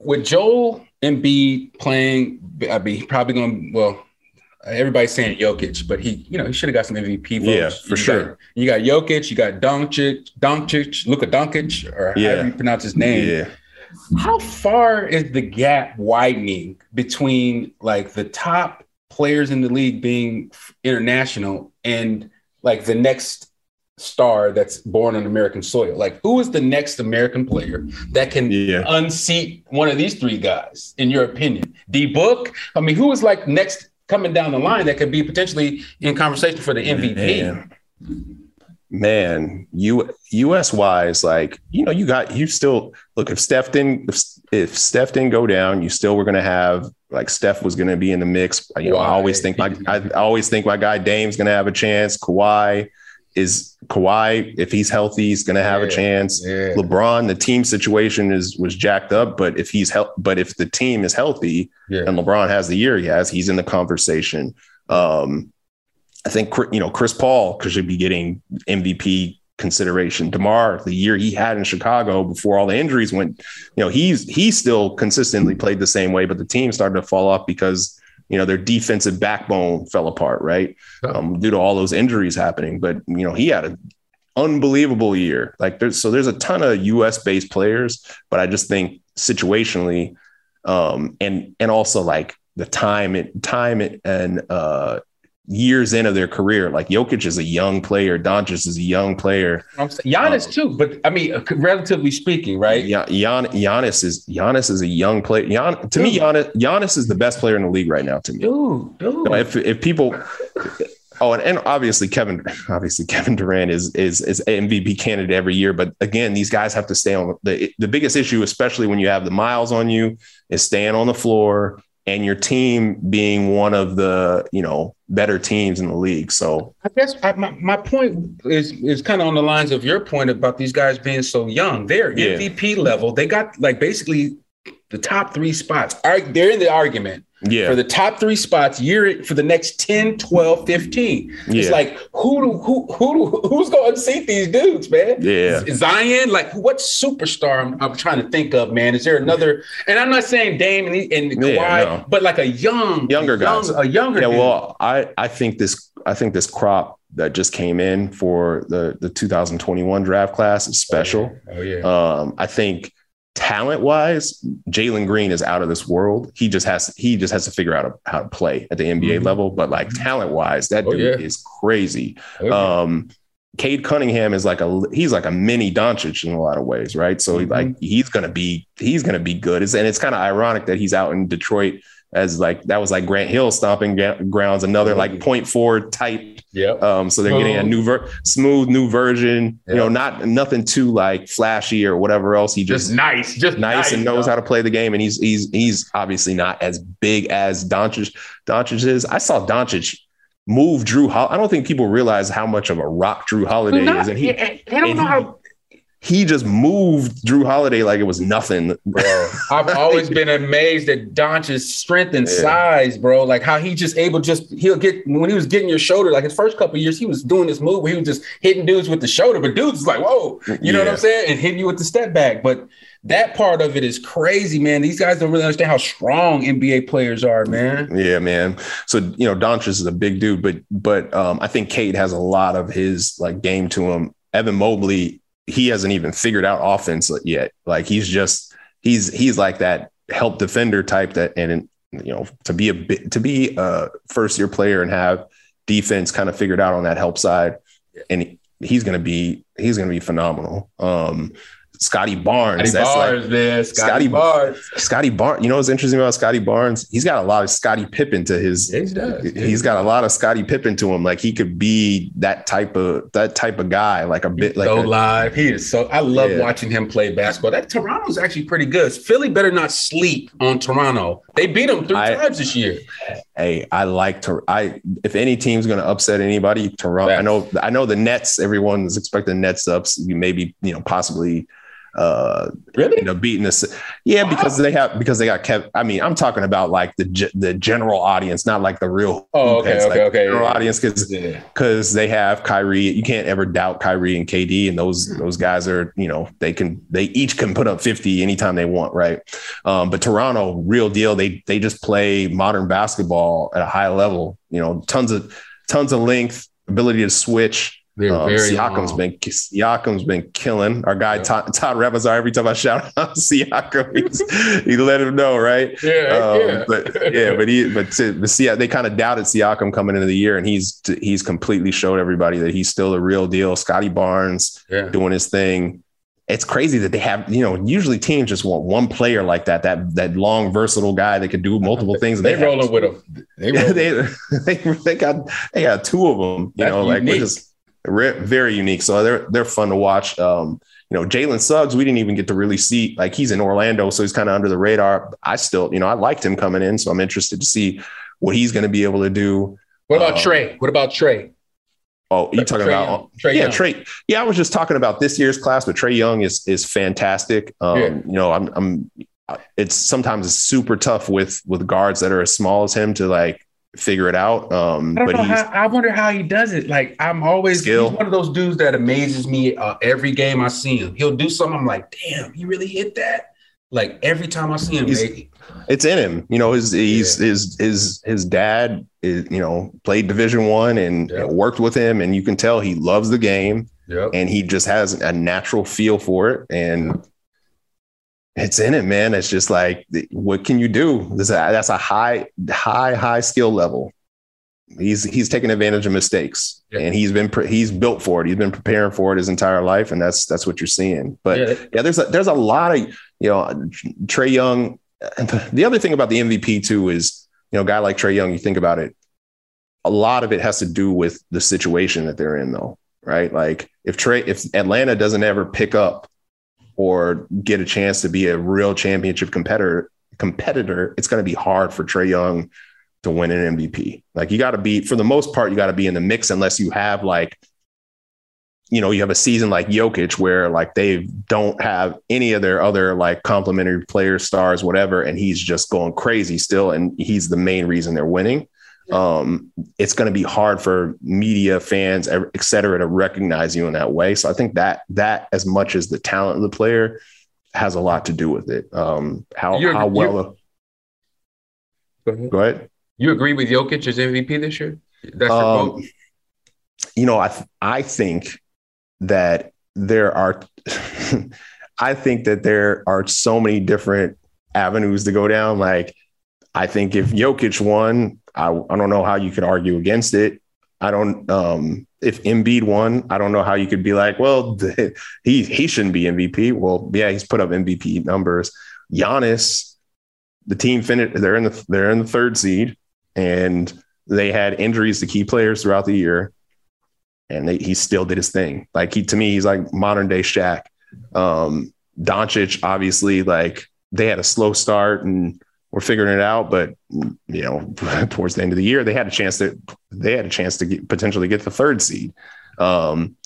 with Joel Embiid playing, I'd be probably going well. Everybody's saying Jokic, but he, you know, he should have got some M V P votes. Yeah, for you sure. Got, you got Jokic, you got Doncic, Doncic, Luka Doncic, or yeah. however you pronounce his name. Yeah. How far is the gap widening between like the top players in the league being international and like the next star that's born on American soil? Like, who is the next American player that can yeah. unseat one of these three guys, in your opinion? D-Book? I mean, who is like next coming down the line that could be potentially in conversation for the M V P? Man, Man U, U S wise, like, you know, you got, you still look, if Steph didn't, if, if Steph didn't go down, you still were going to have, like, Steph was going to be in the mix. You know, Kawhi. I always think my, I always think my guy Dame's going to have a chance. Kawhi is Kawhi. If he's healthy, he's going to have yeah. a chance. Yeah. LeBron, the team situation is, was jacked up, but if he's help, but if the team is healthy yeah. and LeBron has the year he has, he's in the conversation. Um, I think, you know, Chris Paul should be getting M V P consideration. DeMar, the year he had in Chicago before all the injuries went, you know, he's, he still consistently played the same way, but the team started to fall off because, you know, their defensive backbone fell apart, right? Um, due to all those injuries happening. But, you know, he had an unbelievable year. Like, there's, so there's a ton of U S based players, but I just think situationally, um, and, and also like the time it, time it, and, uh, years into their career, like Jokic is a young player, Doncic is a young player, I'm saying, Giannis um, too. But I mean, relatively speaking, right? Yeah, Gian, Giannis is Giannis is a young player. Gian, to dude. me, Giannis, Giannis is the best player in the league right now. To me, dude, dude. So if if people, oh, and, and obviously Kevin, obviously Kevin Durant is is is M V P candidate every year. But again, these guys have to stay on the the biggest issue, especially when you have the miles on you, is staying on the floor. And your team being one of the, you know, better teams in the league. So I guess I, my, my point is is kind of on the lines of your point about these guys being so young. They're yeah. M V P level. They got like basically the top three spots. All right, they're in the argument yeah. for the top three spots year for the next ten, twelve, fifteen. Yeah. It's like who do, who who do, who's going to unseat these dudes, man? Yeah. Zion, like what superstar I'm, I'm trying to think of, man? Is there another? And I'm not saying Dame and, and Kawhi, yeah, no. but like a young younger guy, a younger. Yeah. Dude. Well, I I think this I think this crop that just came in for the the two thousand twenty-one draft class is special. Oh yeah. Oh, yeah. Um, I think. Talent wise, Jalen Green is out of this world. He just has he just has to figure out how to play at the N B A mm-hmm. level. But like talent wise, that oh, dude yeah. is crazy. Okay. Um, Cade Cunningham is like a he's like a mini Doncic in a lot of ways, right? So mm-hmm. like he's gonna be he's gonna be good. It's, and it's kind of ironic that he's out in Detroit as like that was like Grant Hill stomping grounds, another like point forward type. Yeah. Um, so they're getting a new ver- smooth new version, yep. you know, not nothing too like flashy or whatever else. He just, just nice, just nice, nice and knows though. how to play the game. And he's he's he's obviously not as big as Doncic Doncic is. I saw Doncic move Drew Ho- I don't think people realize how much of a rock Drew Holiday not, is. And he I, I don't know he, how He just moved Drew Holiday like it was nothing, bro. I've always been amazed at Doncic's strength and yeah. size, bro. Like how he just able just he'll get when he was getting your shoulder. Like his first couple of years, he was doing this move where he was just hitting dudes with the shoulder, but dudes like whoa, you yeah. know what I'm saying, and hitting you with the step back. But that part of it is crazy, man. These guys don't really understand how strong N B A players are, man. Yeah, man. So you know, Doncic is a big dude, but but um, I think Cade has a lot of his like game to him. Evan Mobley. He hasn't even figured out offense yet. Like he's just, he's, he's like that help defender type that, and, you know, to be a bit, to be a first year player and have defense kind of figured out on that help side. And he's going to be, he's going to be phenomenal. Um, Scotty Barnes, Scotty that's Barnes, like man. Scotty, Scotty Barnes, Scotty Barnes. You know what's interesting about Scotty Barnes? He's got a lot of Scotty Pippen to his. Yeah, he does. He's he got does. a lot of Scotty Pippen to him. Like he could be that type of that type of guy. Like a bit like so a, live. He is so. I love yeah. watching him play basketball. That Toronto's actually pretty good. Philly better not sleep on Toronto. They beat them three I, times this year. Hey, I like to. I if any team's going to upset anybody, Toronto. That's, I know. I know the Nets. Everyone's expecting Nets ups. You maybe you know possibly. uh, really? You know, beating us. Yeah, wow. because they have because they got kept. I mean, I'm talking about like the the general audience, not like the real. Oh, okay, heads, okay, like okay. General yeah. audience because because yeah. they have Kyrie. You can't ever doubt Kyrie and K D, and those mm. those guys are, you know, they can they each can put up fifty anytime they want, right? Um, but Toronto, real deal. They they just play modern basketball at a high level. You know, tons of tons of length, ability to switch. Um, Siakam's, been, Siakam's been killing. Our guy, yeah. Todd, Todd Ravazar, every time I shout out Siakam, he let him know, right? Yeah, um, yeah. But, yeah, but he, but, to, but see, they kind of doubted Siakam coming into the year, and he's he's completely showed everybody that he's still the real deal. Scotty Barnes yeah. doing his thing. It's crazy that they have, you know, usually teams just want one player like that, that that long, versatile guy that could do multiple things. They, they roll it with them. They, they, they, they, got, they got two of them, you That's know, like unique. We're just very unique. So they're, they're fun to watch. Um, you know, Jalen Suggs, we didn't even get to really see, like he's in Orlando, so he's kind of under the radar. I still, you know, I liked him coming in, so I'm interested to see what he's going to be able to do. What about um, Trae? What about Trae? Oh, you're talking Trae about, Trae yeah, Young. Trae. Yeah. I was just talking about this year's class, but Trae Young is, is fantastic. Um, yeah. you know, I'm, I'm, it's sometimes it's super tough with, with guards that are as small as him to like, figure it out. Um, I don't but know he's, how, I wonder how he does it. Like I'm always he's one of those dudes that amazes me uh, every game I see him. He'll do something. I'm like, damn, he really hit that. Like every time I see him, he's, it's in him. You know, his he's yeah. his his his dad is, you know, played Division One and yeah. worked with him, and you can tell he loves the game. Yep. And he just has a natural feel for it, and it's in it, man. It's just like, what can you do? This, that's a high, high, high skill level. He's he's taking advantage of mistakes, yeah. and he's been pre- he's built for it. He's been preparing for it his entire life, and that's that's what you're seeing. But yeah, yeah there's a, there's a lot of, you know, Trae Young. And the other thing about the M V P too is, you know, a guy like Trae Young, you think about it, a lot of it has to do with the situation that they're in, though, right? Like if Trae, if Atlanta doesn't ever pick up or get a chance to be a real championship competitor, competitor, it's going to be hard for Trae Young to win an M V P. Like you got to be, for the most part, you got to be in the mix unless you have like, you know, you have a season like Jokic where like they don't have any of their other like complimentary players, stars, whatever, and he's just going crazy still, and he's the main reason they're winning. Um, it's going to be hard for media, fans, et cetera, to recognize you in that way. So I think that that as much as the talent of the player has a lot to do with it. Um, how you're, how well? A, go, ahead. go ahead. You agree with Jokic as M V P this year? That's your um, vote. You know, I th- I think that there are, I think that there are so many different avenues to go down. Like, I think if Jokic won, I, I don't know how you could argue against it. I don't, um, if Embiid won, I don't know how you could be like, well, the, he, he shouldn't be M V P. Well, yeah, he's put up M V P numbers. Giannis, the team finished, they're in the, they're in the third seed, and they had injuries to key players throughout the year. And they, he still did his thing. Like he, to me, he's like modern day Shaq. Um, Doncic, obviously, like they had a slow start and we're figuring it out, but you know, towards the end of the year, they had a chance to they had a chance to get, potentially get the third seed. Um,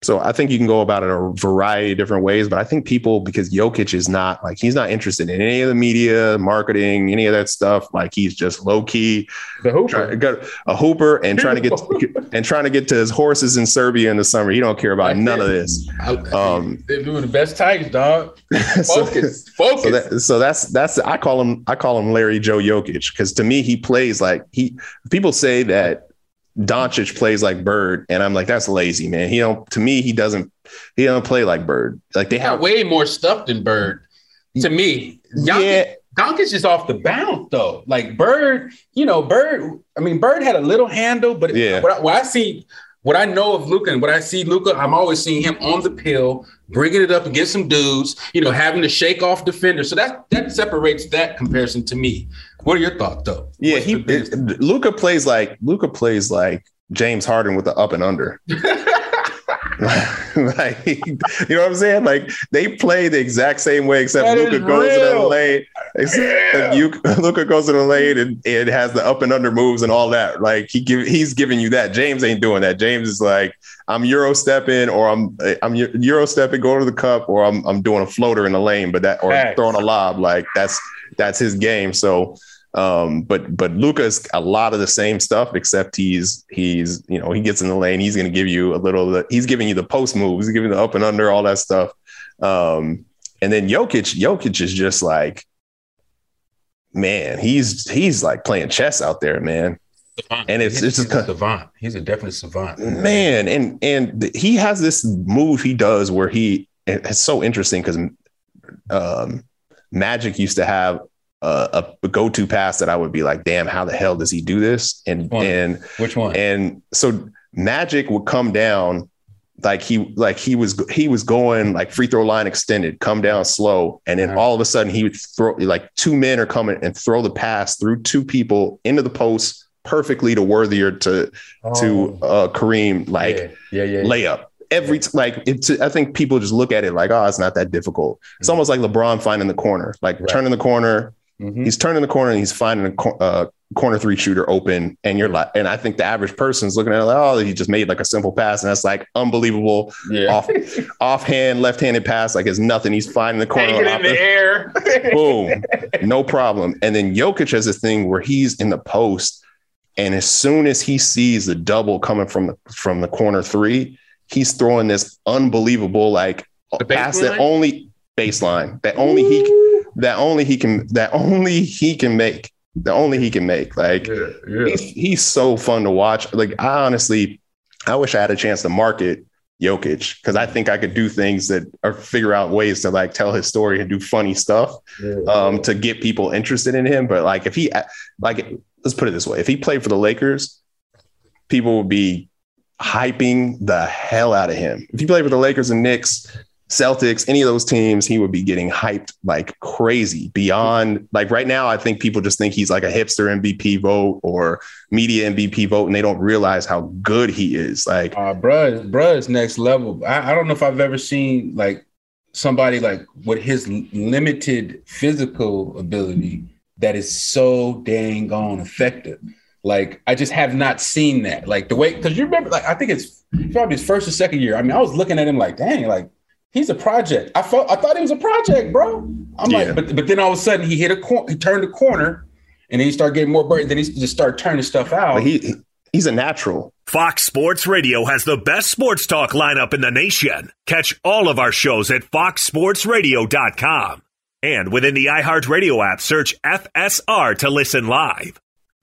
so I think you can go about it a variety of different ways, but I think people, because Jokic is not like he's not interested in any of the media, marketing, any of that stuff. Like he's just low key, the hooper, try, a hooper, and trying to get to, and trying to get to his horses in Serbia in the summer. He don't care about I none did. of this. I, um, they were the best Tigers, dog. Focus, so, focus. So, that, so that's that's I call him I call him Larry Joe Jokic, because to me he plays like he. People say that Doncic plays like Bird, and I'm like, that's lazy, man. He don't. To me, he doesn't. He don't play like Bird. Like they have way more stuff than Bird. To me, Doncic yeah. is off the bounce though. Like Bird, you know, Bird. I mean, Bird had a little handle, but yeah. What I, what I see, what I know of Luka, and what I see Luka, I'm always seeing him on the pill, bringing it up against some dudes. You know, having to shake off defenders. So that that separates that comparison to me. What are your thoughts, though? Yeah, What's he it, Luka plays like Luka plays like James Harden with the up and under. Like, you know what I'm saying? Like, they play the exact same way, except Luka goes to the lane. Except you, Luka goes to the lane and it has the up and under moves and all that. Like, he give, he's giving you that. James ain't doing that. James is like, I'm euro stepping, or I'm I'm euro stepping, going to the cup, or I'm I'm doing a floater in the lane, but that or Thanks. throwing a lob. Like, that's that's his game. So. Um, but but Luka's a lot of the same stuff, except he's he's you know he gets in the lane. He's going to give you a little. He's giving you the post moves. He's giving you the up and under, all that stuff. Um, and then Jokic, Jokic is just like, man, he's he's like playing chess out there, man. Savant. And it's it's he's a savant. He's a definite savant, man. And and he has this move he does where he it's so interesting because um, Magic used to have. Uh, a go-to pass that I would be like, damn, how the hell does he do this? And one. and which one? And so Magic would come down like he like he was he was going like free throw line extended, come down slow, and then all, right. all of a sudden he would throw like two men are coming and throw the pass through two people into the post perfectly to Worthier to oh. to uh, Kareem like yeah. Yeah, yeah, yeah. layup. Every t- like it's, I think people just look at it like, oh, it's not that difficult. It's mm-hmm. almost like LeBron finding the corner, like right. turning the corner. Mm-hmm. He's turning the corner and he's finding a cor- uh, corner three shooter open, and you're like, and I think the average person's looking at it like, oh, he just made like a simple pass, and that's like unbelievable, yeah. off offhand, left-handed pass, like it's nothing. He's finding the corner in the, the air, boom, no problem. And then Jokic has a thing where he's in the post, and as soon as he sees the double coming from the from the corner three, he's throwing this unbelievable like pass that only baseline that only Ooh. he. That only he can. That only he can make. That only he can make. Like yeah, yeah. He's, he's so fun to watch. Like I honestly, I wish I had a chance to market Jokic because I think I could do things that or figure out ways to like tell his story and do funny stuff yeah, um, yeah. to get people interested in him. But like if he, like let's put it this way, if he played for the Lakers, people would be hyping the hell out of him. If he played for the Lakers and Knicks. Celtics, any of those teams, he would be getting hyped like crazy beyond like right now. I think people just think he's like a hipster M V P vote or media M V P vote, and they don't realize how good he is. Like, uh, bruh, bruh is next level. I, I don't know if I've ever seen like somebody like with his limited physical ability that is so dang on effective. Like, I just have not seen that. Like the way, because you remember, like I think it's probably his first or second year. I mean, I was looking at him like, dang, like. He's a project. I felt I thought he was a project, bro. I'm yeah. like, but but then all of a sudden he hit a corner, he turned the corner, and then he started getting more burden. Then he just started turning stuff out. But he he's a natural. Fox Sports Radio has the best sports talk lineup in the nation. Catch all of our shows at fox sports radio dot com. And within the iHeartRadio app, search F S R to listen live.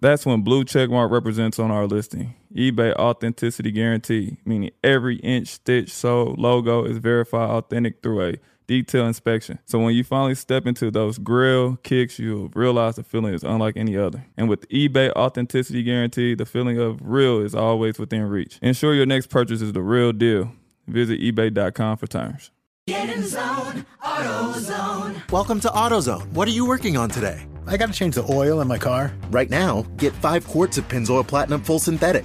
That's when blue checkmark represents on our listing. eBay authenticity guarantee, meaning every inch, stitch, sole, logo is verified authentic through a detailed inspection. So when you finally step into those grill kicks, you'll realize the feeling is unlike any other. And with eBay authenticity guarantee, the feeling of real is always within reach. Ensure your next purchase is the real deal. Visit ebay dot com for terms. Get in zone, AutoZone. Welcome to AutoZone. What are you working on today? I got to change the oil in my car. Right now, get five quarts of Pennzoil Platinum Full Synthetic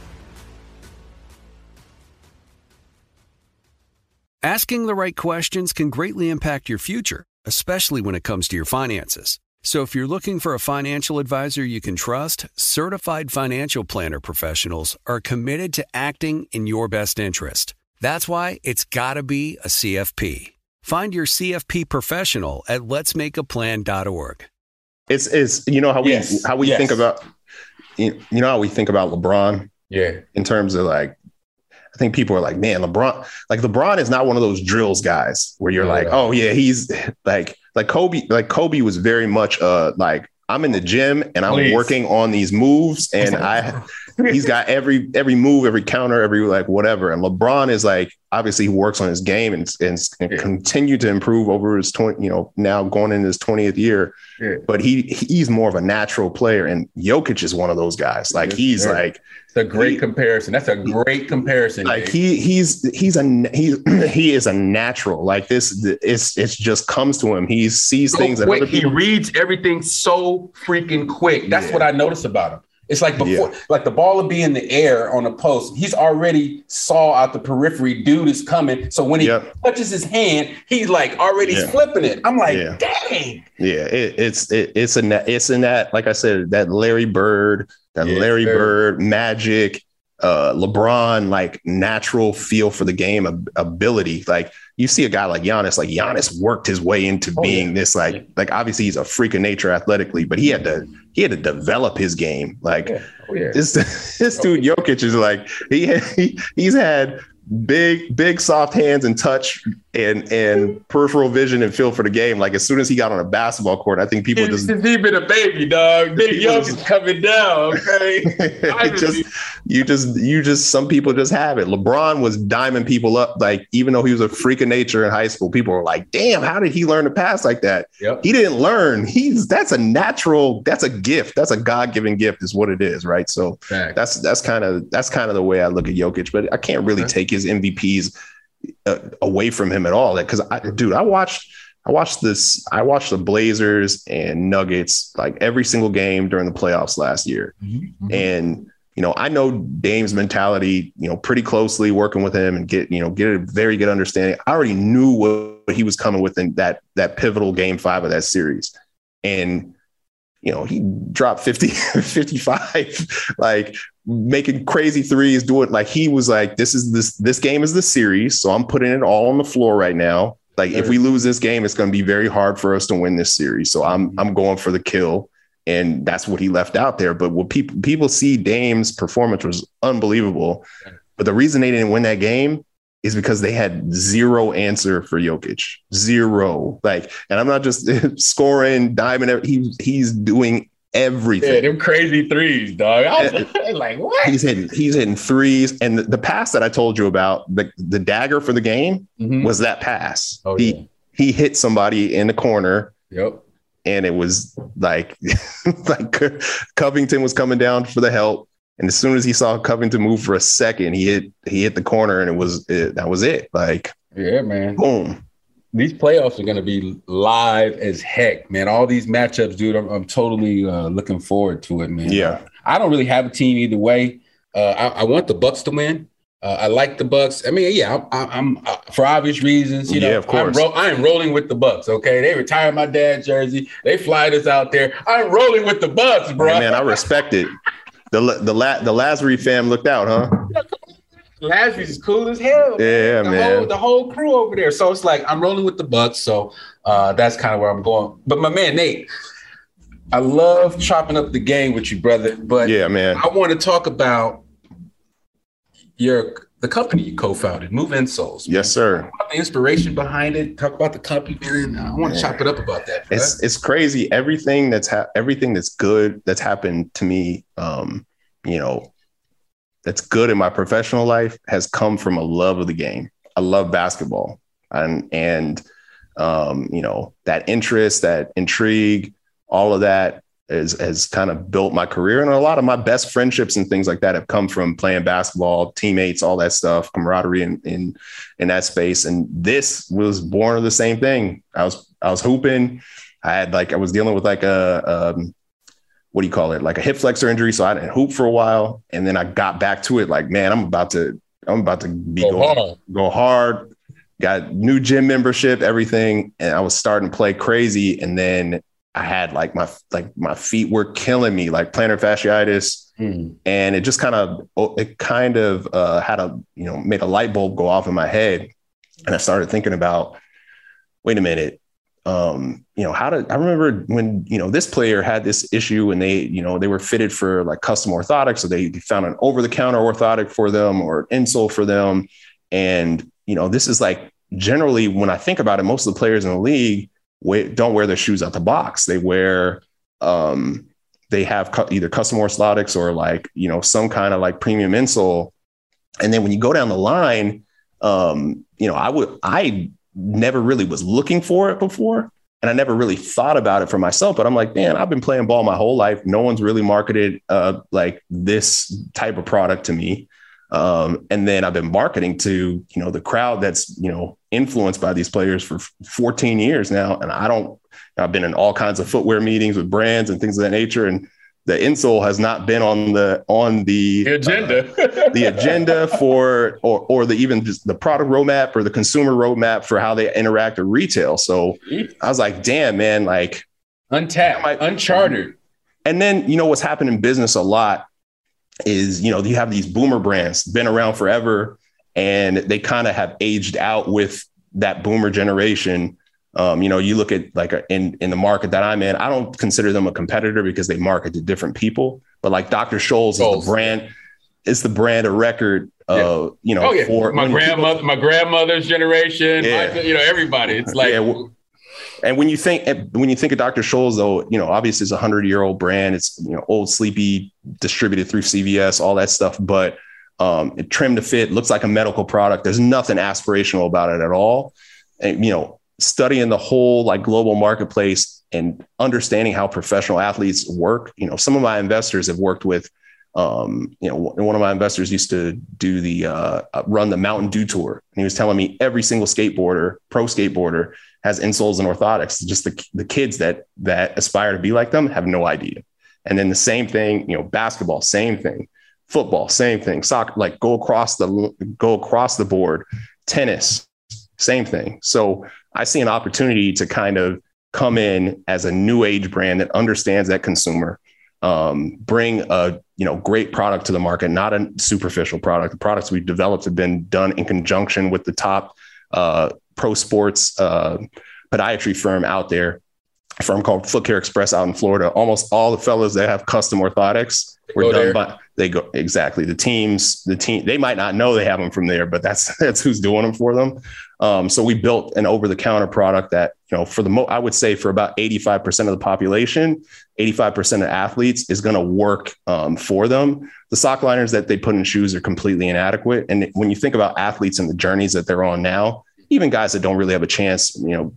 Asking the right questions can greatly impact your future, especially when it comes to your finances. So if you're looking for a financial advisor you can trust, certified financial planner professionals are committed to acting in your best interest. That's why it's got to be a C F P. Find your C F P professional at letsmakeaplan dot org. It's it's you know how we yes. how we yes. think about you know how we think about LeBron. Yeah. In terms of like, I think people are like, man, LeBron, like LeBron is not one of those drills guys where you're yeah. like, oh yeah, he's like, like Kobe, like Kobe was very much uh like, I'm in the gym and I'm Please. working on these moves, and I, he's got every, every move, every counter, every like whatever. And LeBron is like, obviously he works on his game and, and, and yeah. continue to improve over his twenty, you know, now going into his twentieth year, yeah. but he, he's more of a natural player. And Jokic is one of those guys. Like he's yeah. like, it's a great he, comparison. That's a great comparison. Like Dave. he, he's, he's a, he, he is a natural. Like this, it's, it's just comes to him. He sees so things that quick. other people. He reads everything so freaking quick. That's yeah. what I noticed about him. It's like before, yeah. like the ball would be in the air on a post. He's already saw out the periphery. Dude is coming. So when he yep. touches his hand, he's like already yeah. flipping it. I'm like, yeah. dang. Yeah, it, it's it, it's in that it's in that like I said, that Larry Bird, that yeah, Larry sure. Bird, Magic, uh, LeBron, like natural feel for the game ab- ability. Like you see a guy like Giannis, like Giannis worked his way into oh, being yeah. this like yeah. like obviously he's a freak of nature athletically, but he had to. He had to develop his game. Like yeah. Oh, yeah. this, this dude Jokic is like he, he he's had big big soft hands and touch and and peripheral vision and feel for the game. Like as soon as he got on a basketball court, I think people just he's been a baby dog. Big Jokic coming down. Okay, just you just you just some people just have it. LeBron was diming people up. Like even though he was a freak of nature in high school, people were like, "Damn, how did he learn to pass like that?" Yep. He didn't learn. He's that's a natural. That's a gift. That's a God-given gift, is what it is, right? So Fact. that's that's kind of that's kind of the way I look at Jokic. But I can't really okay. take his M V Ps. Uh, away from him at all, because like, I, dude, I watched, I watched this, I watched the Blazers and Nuggets like every single game during the playoffs last year, mm-hmm. and you know, I know Dame's mentality, you know, pretty closely, working with him and get, you know, get a very good understanding. I already knew what, what he was coming with in that that pivotal game five of that series, and you know, he dropped fifty, <laughs> fifty-five, like. Making crazy threes, doing like he was like, this is this this game is the series, so I'm putting it all on the floor right now. Like if we lose this game, it's going to be very hard for us to win this series. So I'm I'm going for the kill, and that's what he left out there. But what people people see Dame's performance was unbelievable, but the reason they didn't win that game is because they had zero answer for Jokic, zero. Like, and I'm not just scoring, diving. He he's doing. Everything. Yeah, them crazy threes, dog. I was and, like, what? He's hitting, he's hitting threes. And the, the pass that I told you about, the, the dagger for the game mm-hmm. was that pass. Oh, he yeah. he hit somebody in the corner. Yep. And it was like, like Covington was coming down for the help. And as soon as he saw Covington move for a second, he hit he hit the corner, and it was it, that was it. Like, yeah, man. Boom. These playoffs are going to be live as heck, man. All these matchups, dude, I'm, I'm totally uh, looking forward to it, man. Yeah. I don't really have a team either way. Uh, I, I want the Bucks to win. Uh, I like the Bucks. I mean, yeah, I, I, I'm uh, for obvious reasons, you know. Yeah, of course. I'm ro- I am rolling with the Bucks, okay? They retired my dad's jersey. They fly us out there. I'm rolling with the Bucks, bro. Hey, man, I respect it. The the, la- the Lazary fam looked out, huh? Lazarus is cool as hell. Yeah, man. The, man. Whole, the whole crew over there. So it's like I'm rolling with the Bucks. So uh, that's kind of where I'm going. But my man Nate, I love chopping up the game with you, brother. But yeah, man, I want to talk about your the company you co-founded, Move Insoles. Yes, sir. Talk about the inspiration behind it. Talk about the company, man. I want to chop it up about that. Bro. It's it's crazy. Everything that's ha- everything that's good that's happened to me. Um, you know. That's good in my professional life has come from a love of the game. I love basketball and, and, um, you know, that interest, that intrigue, all of that is, has kind of built my career. And a lot of my best friendships and things like that have come from playing basketball, teammates, all that stuff, camaraderie in, in, in that space. And this was born of the same thing. I was, I was hooping. I had like, I was dealing with like a, um, what do you call it? Like a hip flexor injury. So I didn't hoop for a while. And then I got back to it. Like, man, I'm about to, I'm about to be go going, hard. go hard, got new gym membership, everything. And I was starting to play crazy. And then I had like my, like my feet were killing me, like plantar fasciitis. Mm. And it just kind of, it kind of uh, had a, you know, made a light bulb go off in my head. And I started thinking about, wait a minute. Um, you know, how did I remember when, you know, this player had this issue and they, you know, they were fitted for like custom orthotics. So they found an over-the-counter orthotic for them or an insole for them. And, you know, this is like generally when I think about it, most of the players in the league don't wear their shoes out the box. They wear, um, they have cu- either custom orthotics or like, you know, some kind of like premium insole. And then when you go down the line, um, you know, I would, I, never really was looking for it before. And I never really thought about it for myself, but I'm like, man, I've been playing ball my whole life. No one's really marketed uh, like this type of product to me. Um, and then I've been marketing to, you know, the crowd that's, you know, influenced by these players for fourteen years now. And I don't, I've been in all kinds of footwear meetings with brands and things of that nature. And the insole has not been on the, on the, the agenda, uh, the agenda for, or, or the, even just the product roadmap or the consumer roadmap for how they interact with retail. So I was like, damn, man, like untapped, I, uncharted. And then, you know, what's happened in business a lot is, you know, you have these boomer brands been around forever and they kind of have aged out with that boomer generation. Um, you know, you look at like a, in, in the market that I'm in, I don't consider them a competitor because they market to different people. But like Doctor Scholl's oh, is the brand, it's the brand of record. Uh, yeah. You know, oh, yeah. for my grandmother, people, my grandmother's generation, yeah. my, you know, everybody. It's like, yeah. And when you think when you think of Doctor Scholl's, though, you know, obviously it's a hundred year old brand. It's, you know, old, sleepy, distributed through C V S, all that stuff. But um, it trimmed to fit, looks like a medical product. There's nothing aspirational about it at all. And, you know, studying the whole like global marketplace and understanding how professional athletes work. You know, some of my investors have worked with, um, you know, one of my investors used to do the, uh, run the Mountain Dew tour. And he was telling me every single skateboarder, pro skateboarder has insoles and orthotics. Just the, the kids that, that aspire to be like them have no idea. And then the same thing, you know, basketball, same thing, football, same thing, soccer, like go across the, go across the board, tennis, same thing. So I see an opportunity to kind of come in as a new age brand that understands that consumer, um, bring a, you know, great product to the market, not a superficial product. The products we've developed have been done in conjunction with the top uh, pro sports uh, podiatry firm out there, a firm called Foot Care Express out in Florida. Almost all the fellas that have custom orthotics were done there. by they go exactly the teams, the team, they might not know they have them from there, but that's, that's who's doing them for them. Um, so we built an over-the-counter product that, you know, for the mo I would say for about eighty-five percent of the population, eighty-five percent of athletes is going to work um, for them. The sock liners that they put in shoes are completely inadequate. And when you think about athletes and the journeys that they're on now, even guys that don't really have a chance, you know,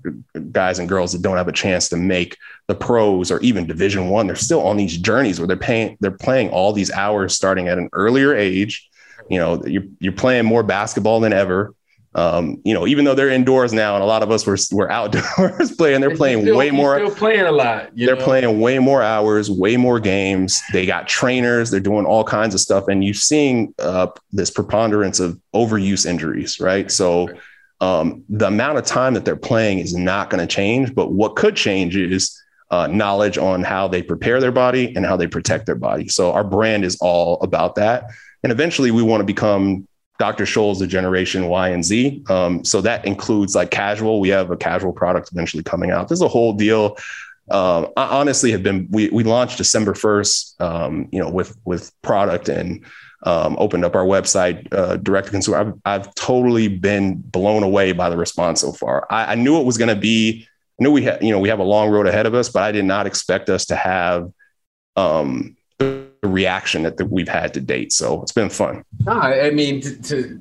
guys and girls that don't have a chance to make the pros or even Division One, they're still on these journeys where they're paying, they're playing all these hours starting at an earlier age. You know, you're, you're playing more basketball than ever. Um, you know, even though they're indoors now, and a lot of us were were outdoors playing, they're playing still, way more. Still playing a lot. They're know? playing way more hours, way more games. They got trainers. They're doing all kinds of stuff, and you're seeing uh, this preponderance of overuse injuries, right? So, um, the amount of time that they're playing is not going to change, but what could change is uh, knowledge on how they prepare their body and how they protect their body. So, our brand is all about that, and eventually, we want to become Doctor Scholl's, the Generation Y and Z. Um, so that includes like casual. We have a casual product eventually coming out. There's a whole deal. Um, I honestly have been, we, we launched December first, um, you know, with, with product and um, opened up our website, uh, direct to consumer. I've, I've totally been blown away by the response so far. I, I knew it was going to be, I knew we had, you know, we have a long road ahead of us, but I did not expect us to have um, the reaction that, that we've had to date. So it's been fun. No, I mean, to, to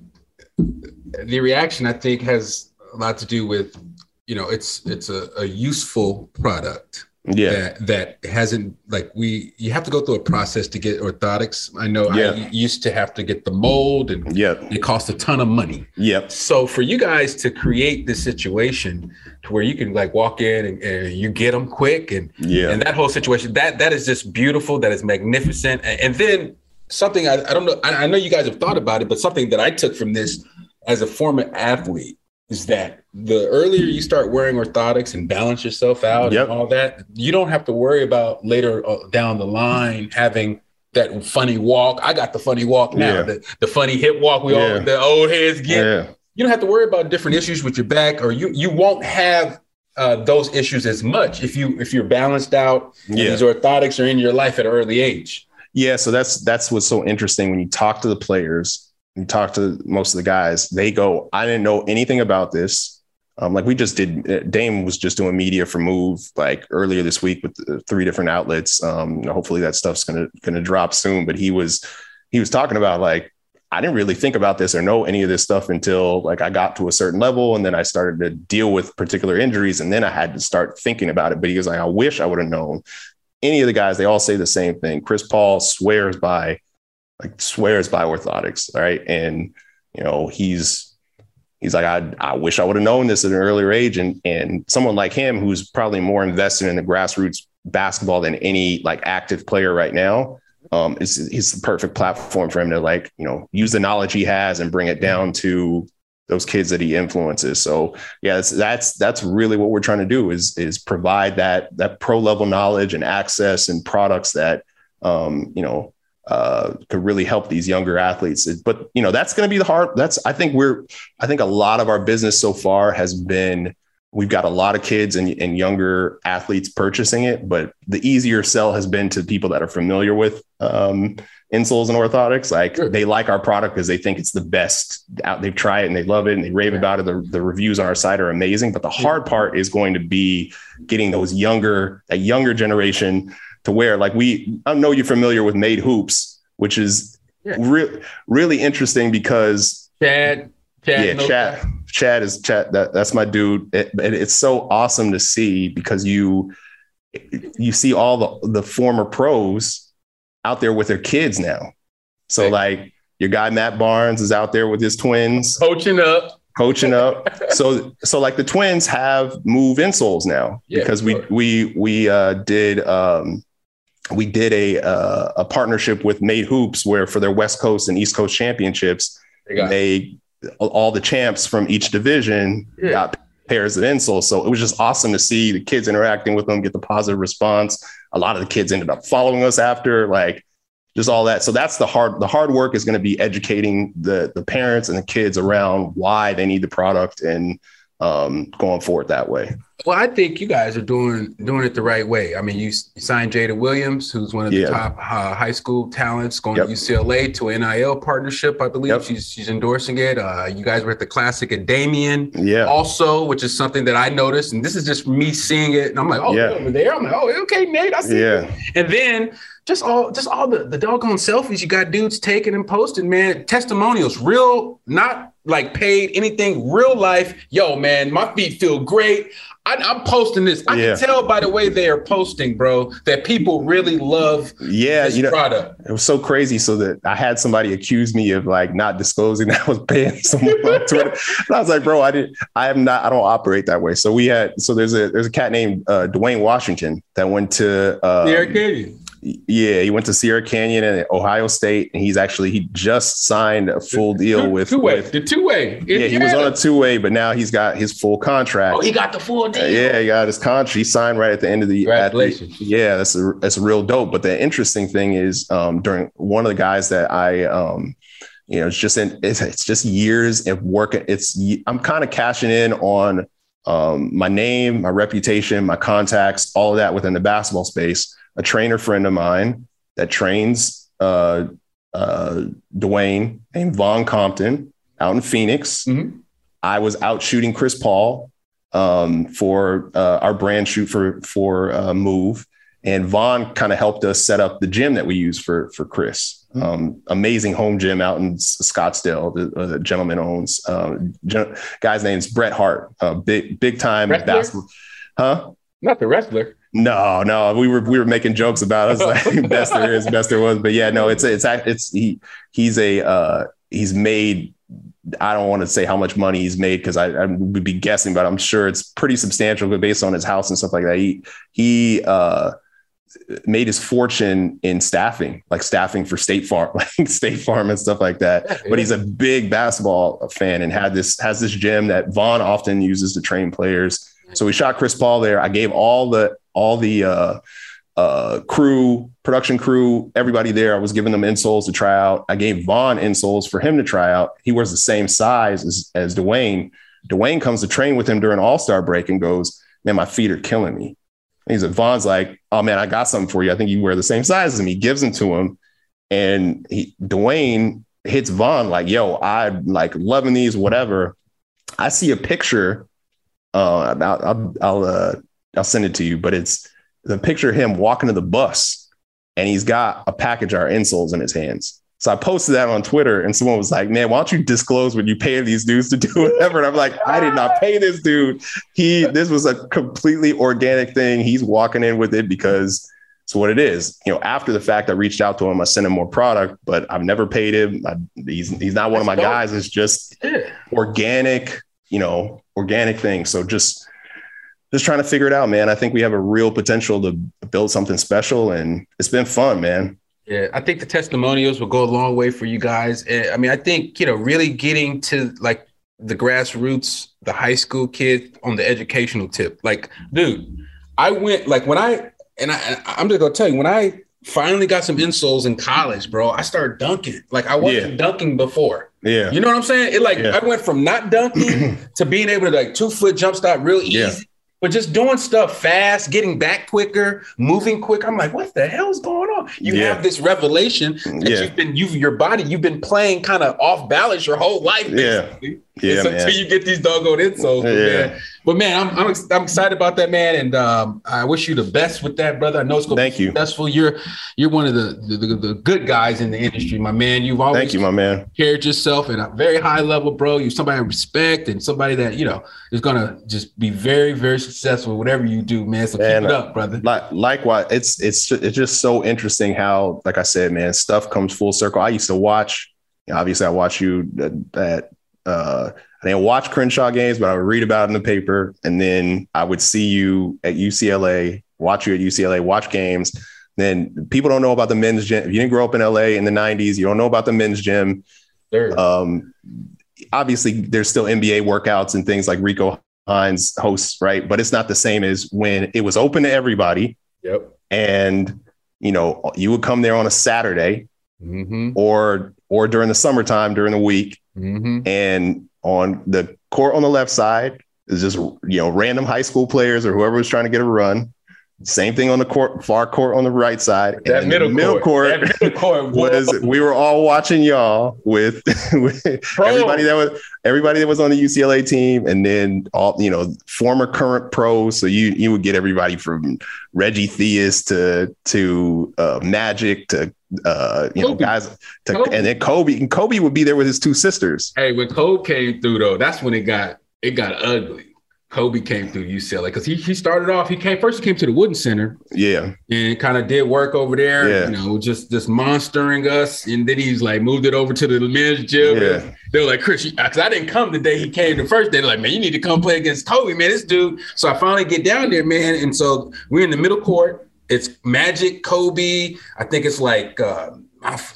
the reaction, I think has a lot to do with, you know, it's it's a, a useful product. Yeah, that, that hasn't like we you have to go through a process to get orthotics. I know yeah. I used to have to get the mold and yeah. it costs a ton of money. Yep. So for you guys to create this situation to where you can like walk in and, and you get them quick and yeah. and that whole situation, that that is just beautiful. That is magnificent. And, and then something I, I don't know. I, I know you guys have thought about it, but something that I took from this as a former athlete is that the earlier you start wearing orthotics and balance yourself out yep. and all that, you don't have to worry about later down the line having that funny walk. I got the funny walk now, yeah. the, the funny hip walk we yeah. all, the old heads get. Yeah. You don't have to worry about different issues with your back, or you you won't have uh, those issues as much if, you, if you're balanced out and yeah. these orthotics are in your life at an early age. Yeah, so that's that's what's so interesting when you talk to the players. You talk to most of the guys, they go, I didn't know anything about this. Um, like we just did, Dame was just doing media for Move like earlier this week with the three different outlets. Um, hopefully that stuff's going to, going to drop soon, but he was, he was talking about like, I didn't really think about this or know any of this stuff until like I got to a certain level. And then I started to deal with particular injuries. And then I had to start thinking about it, but he was like, I wish I would have known. Any of the guys, they all say the same thing. Chris Paul swears by Like swears by orthotics, right? And you know he's he's like I I wish I would have known this at an earlier age. And and someone like him who's probably more invested in the grassroots basketball than any like active player right now, um, is is the perfect platform for him to like you know use the knowledge he has and bring it down to those kids that he influences. So yeah, that's that's, that's really what we're trying to do is is provide that that pro level knowledge and access and products that um, you know. Uh, could really help these younger athletes. But, you know, that's going to be the hard. That's I think we're I think a lot of our business so far has been we've got a lot of kids and, and younger athletes purchasing it. But the easier sell has been to people that are familiar with um, insoles and orthotics. Like sure. They like our product because they think it's the best out. They try it and they love it and they rave yeah. about it. The, the reviews on our site are amazing. But the hard part is going to be getting those younger, a younger generation to where like we, I know you're familiar with Made Hoops, which is yeah. re- really interesting because Chad, Chad, yeah, no Chad, guy. Chad is Chad. That, that's my dude. It, it, it's so awesome to see because you, you see all the, the former pros out there with their kids now. So right. like your guy, Matt Barnes is out there with his twins. Coaching up. Coaching up. So, so like the twins have Move Insoles now yeah, because we, sure. we, we uh, did, um, we did a, uh, a partnership with Made Hoops where for their West Coast and East Coast championships, they, they all the champs from each division yeah. got pairs of insoles. So it was just awesome to see the kids interacting with them, get the positive response. A lot of the kids ended up following us after like just all that. So that's the hard, the hard work is going to be educating the, the parents and the kids around why they need the product and um, going forward that way. Well, I think you guys are doing doing it the right way. I mean, you, you signed Jada Williams, who's one of the yeah. top uh, high school talents, going yep. to U C L A to an N I L partnership, I believe. Yep. She's she's endorsing it. Uh, you guys were at the Classic at Damien yeah. also, which is something that I noticed. And this is just me seeing it. And I'm like, oh, yeah. over there. I'm like, oh, okay, Nate, I see yeah. it. And then just all just all the, the doggone selfies you got dudes taking and posting, man. Testimonials, real, not like paid, anything, real life. Yo, man, my feet feel great. I, I'm posting this. I yeah. can tell by the way they are posting, bro, that people really love yeah, this you know, product. It was so crazy. So that I had somebody accuse me of like not disclosing that I was paying someone on Twitter. And I was like, bro, I didn't, I am not, I don't operate that way. So we had, so there's a, there's a cat named uh, Dwayne Washington that went to um, Sierra Canyon. Yeah. He went to Sierra Canyon and Ohio State. And he's actually, he just signed a full deal two, with, two way. with the two way. It, yeah. He yeah. was on a two way, but now he's got his full contract. Oh, he got the full deal. Uh, yeah. He got his contract. He signed right at the end of the, Congratulations. the yeah, that's a, that's real dope. But the interesting thing is um, during one of the guys that I, um, You know, it's just in, it's, it's just years of work. It's I'm kind of cashing in on um, my name, my reputation, my contacts, all of that within the basketball space. A trainer friend of mine that trains uh, uh, Dwayne named Von Compton out in Phoenix. Mm-hmm. I was out shooting Chris Paul um, for uh, our brand shoot for for uh, Move. And Von kind of helped us set up the gym that we use for for Chris. Mm-hmm. Um, amazing home gym out in Scottsdale. The, uh, the gentleman owns. Uh, gen- guy's name's Bret Hart. Uh, big big time basketball. Huh? Not the wrestler. No, no, we were we were making jokes about us like best there is, best there was. But yeah, no, it's it's it's he he's a uh, he's made. I don't want to say how much money he's made because I, I would be guessing, but I'm sure it's pretty substantial. But based on his house and stuff like that, he he uh, made his fortune in staffing, like staffing for State Farm, like State Farm and stuff like that. Yeah, but he's a big basketball fan and had this has this gym that Vaughn often uses to train players. So we shot Chris Paul there. I gave all the all the uh, uh, crew, production crew, everybody there. I was giving them insoles to try out. I gave Vaughn insoles for him to try out. He wears the same size as, as Dwayne. Dwayne comes to train with him during All-Star break and goes, man, my feet are killing me. And he's like, Vaughn's like, oh, man, I got something for you. I think you wear the same size as me. He gives them to him. And he, Dwayne hits Vaughn like, yo, I'm like loving these, whatever. I see a picture. Uh, I'll I'll uh, I'll send it to you, but it's the picture of him walking to the bus, and he's got a package of our insoles in his hands. So I posted that on Twitter, and someone was like, "Man, why don't you disclose when you pay these dudes to do whatever?" And I'm like, "I did not pay this dude. He this was a completely organic thing. He's walking in with it because it's what it is." You know, after the fact, I reached out to him. I sent him more product, but I've never paid him. I, he's he's not one of my guys. It's just organic. You know, organic thing. So just, just trying to figure it out, man. I think we have a real potential to build something special, and it's been fun, man. Yeah. I think the testimonials will go a long way for you guys. And I mean, I think, you know, really getting to like the grassroots, the high school kid on the educational tip, like, dude, I went like when I, and I, I'm just going to tell you, when I finally got some insoles in college, bro, I started dunking. Like I wasn't yeah. dunking before. Yeah. You know what I'm saying? It like yeah. I went from not dunking to being able to like two foot jump stop real easy, yeah. but just doing stuff fast, getting back quicker, moving quick. I'm like, what the hell is going on? You yeah. have this revelation that yeah. you've been, you've, your body, you've been playing kind of off balance your whole life. Basically. Yeah. yeah it's man. Until you get these doggone insoles. Yeah. Man. But man, I'm, I'm I'm excited about that, man. And um, I wish you the best with that, brother. I know it's going to be successful. You're you're one of the, the, the, the good guys in the industry, my man. You've always Thank you, my man. Carried yourself at a very high level, bro. You're somebody I respect and somebody that, you know, is going to just be very, very successful, whatever you do, man. So man, keep it up, brother. Like, likewise, it's, it's, it's just so interesting how, like I said, man, stuff comes full circle. I used to watch, you know, obviously I watch you that, uh, I didn't watch Crenshaw games, but I would read about it in the paper. And then I would see you at U C L A, watch you at U C L A, watch games. Then people don't know about the men's gym. If you didn't grow up in L A in the nineties, you don't know about the men's gym. Sure. Um, obviously, there's still N B A workouts and things like Rico Hines hosts, right? But it's not the same as when it was open to everybody. Yep. And, you know, you would come there on a Saturday mm-hmm. or or during the summertime, during the week. Mm-hmm. And on the court on the left side is just, you know, random high school players or whoever was trying to get a run. Same thing on the court, far court on the right side. That and middle, middle court, court, that middle court was we were all watching y'all with, with everybody that was everybody that was on the U C L A team, and then all, you know, former current pros. So you you would get everybody from Reggie Theus to to uh, Magic to. Uh, you Kobe. know, guys, to, and then Kobe and Kobe would be there with his two sisters. Hey, when Kobe came through though, that's when it got it got ugly. Kobe came through U C L A because he he started off. He came first. He came to the Wooden Center, yeah, and kind of did work over there. Yeah. You know, just just monstering us, and then he's like moved it over to the men's gym. Yeah. They're like, Chris, because I didn't come the day he came the first day. They're like, man, you need to come play against Kobe, man. This dude. So I finally get down there, man, and so we're in the middle court. It's Magic, Kobe. I think it's like uh,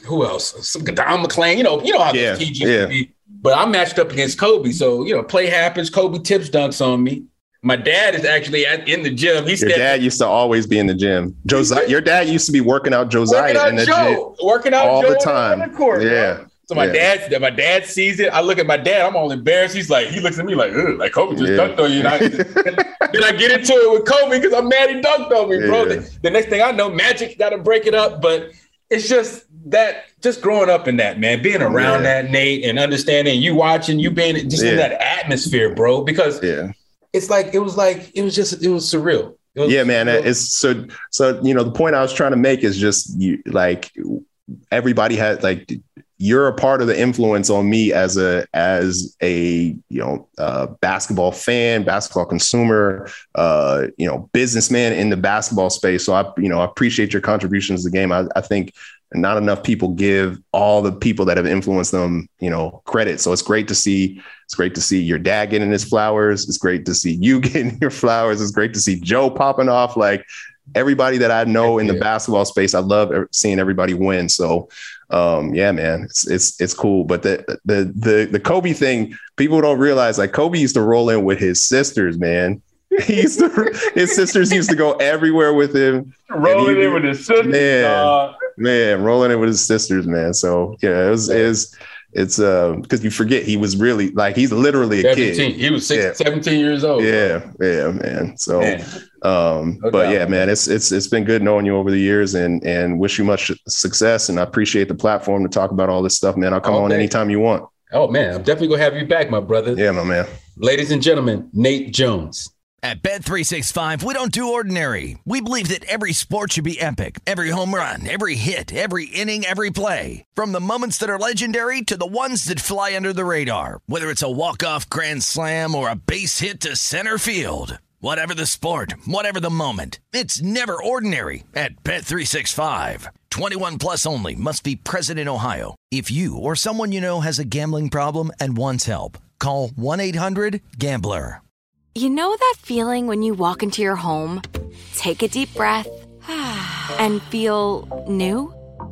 who else? Some Don McLean. You know, you know how yeah, these T Gs yeah. be. But I matched up against Kobe, so you know, play happens. Kobe tips dunks on me. My dad is actually at, in the gym. He your dad up. used to always be in the gym. Josiah, your dad used to be working out Josiah working out in the Joe, gym, working out all Joe the time. The court, yeah. Bro. So my yeah. dad, my dad sees it. I look at my dad. I'm all embarrassed. He's like, he looks at me like, ugh, like Kobe just yeah. dunked on you. And I, then I get into it with Kobe because I'm mad he dunked on me, yeah. bro. The, the next thing I know, Magic got to break it up. But it's just that, just growing up in that, man, being around yeah. that, Nate, and understanding, you watching, you being just yeah. in that atmosphere, bro. Because yeah. it's like it was like it was just it was surreal. It was yeah, surreal. man. It's so so. You know, the point I was trying to make is just you like everybody had like. You're a part of the influence on me as a as a you know uh, basketball fan, basketball consumer, uh, you know businessman in the basketball space. So I you know I appreciate your contributions to the game. I, I think not enough people give all the people that have influenced them you know credit. So it's great to see. It's great to see your dad getting his flowers. It's great to see you getting your flowers. It's great to see Joe popping off. Like everybody that I know in the basketball space, I love seeing everybody win. So. Um, yeah, man, it's, it's, it's cool. But the, the, the, the Kobe thing, people don't realize like Kobe used to roll in with his sisters, man. He used to, his sisters used to go everywhere with him. Rolling in with his sisters. Man, uh... man, rolling in with his sisters, man. So yeah, it was, it was it's, um, uh, cause you forget he was really like, he's literally a seventeen. Kid. He was six, yeah. seventeen years old. Yeah. Bro. Yeah, man. So, man. Um, okay. But yeah, man, it's, it's, it's been good knowing you over the years and, and wish you much success. And I appreciate the platform to talk about all this stuff, man. I'll come oh, on man. anytime you want. Oh man, I'm definitely gonna have you back, my brother. Yeah, my man. Ladies and gentlemen, Nate Jones. At Bet three sixty-five, we don't do ordinary. We believe that every sport should be epic. Every home run, every hit, every inning, every play. From the moments that are legendary to the ones that fly under the radar. Whether it's a walk-off grand slam or a base hit to center field. Whatever the sport, whatever the moment, it's never ordinary at Bet three sixty-five. twenty-one plus only. Must be present in Ohio. If you or someone you know has a gambling problem and wants help, call one eight hundred gambler. You know that feeling when you walk into your home, take a deep breath, and feel new?